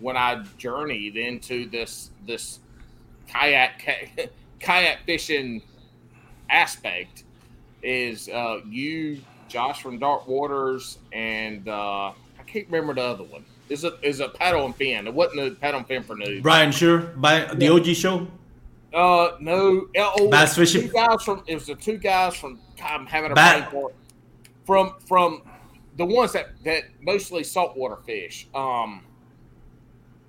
when I journeyed into this this kayak kayak fishing aspect is uh, you, Josh from Dark Waters, and uh, I can't remember the other one. Is a is a paddle and fin. It wasn't a paddle and fin for news. Brian Shearer, by the O G show? Uh no, oh, Bass Fishing. Two guys from it was the two guys from God, I'm having a brain fart from from the ones that, that mostly saltwater fish. Um,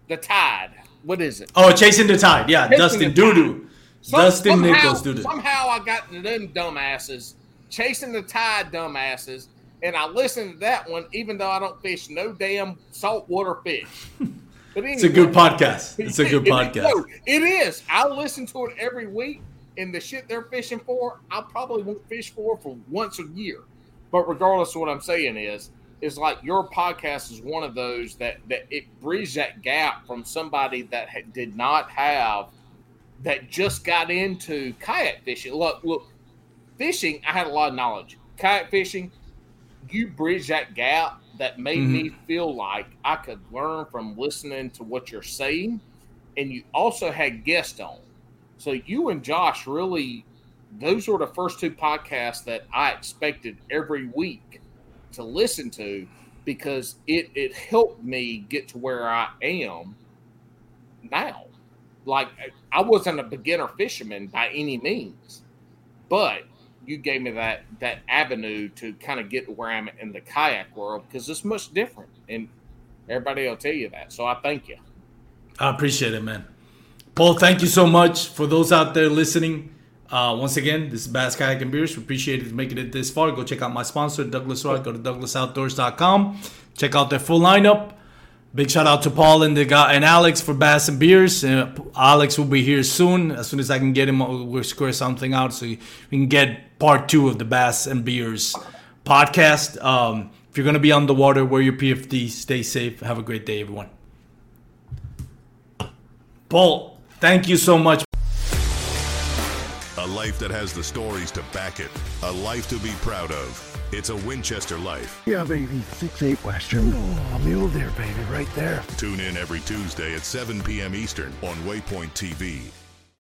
the Tide. What is it? Oh, Chasing the Tide. Yeah, Chasing Dustin Doodoo. Some, Dustin somehow, Nichols Doodoo. Somehow I got to them dumbasses, Chasing the Tide dumbasses, and I listened to that one, even though I don't fish no damn saltwater fish. But anyway, it's a good podcast. It's a good podcast. No, it is. I listen to it every week, and the shit they're fishing for, I probably won't fish for for once a year. But regardless of what I'm saying is, is like your podcast is one of those that, that it bridges that gap from somebody that ha- did not have, that just got into kayak fishing. Look, look, fishing, I had a lot of knowledge. Kayak fishing, you bridge that gap. That made mm-hmm. me feel like I could learn from listening to what you're saying. And you also had guests on. So you and Josh really, those were the first two podcasts that I expected every week to listen to because it, it helped me get to where I am now. Like I wasn't a beginner fisherman by any means, But you gave me that that avenue to kind of get where I'm in the kayak world, because it's much different, and everybody will tell you that. So I thank you. I appreciate it, man. Paul, thank you so much. For those out there listening, uh, once again, this is Bass, Kayak, and Beers. We appreciate it making it this far. Go check out my sponsor, Douglas Rod. Go to Douglas Outdoors dot com. Check out their full lineup. Big shout out to Paul and the guy and Alex for Bass and Beers. Uh, Alex will be here soon. As soon as I can get him, we'll square something out so we can get part two of the Bass and Beers podcast. Um, if you're going to be on the water, wear your P F D, stay safe. Have a great day, everyone. Paul, thank you so much. A life that has the stories to back it. A life to be proud of. It's a Winchester life. Yeah, baby. six eight Western. Oh, mule deer, baby. Right there. Tune in every Tuesday at seven p.m. Eastern on Waypoint T V.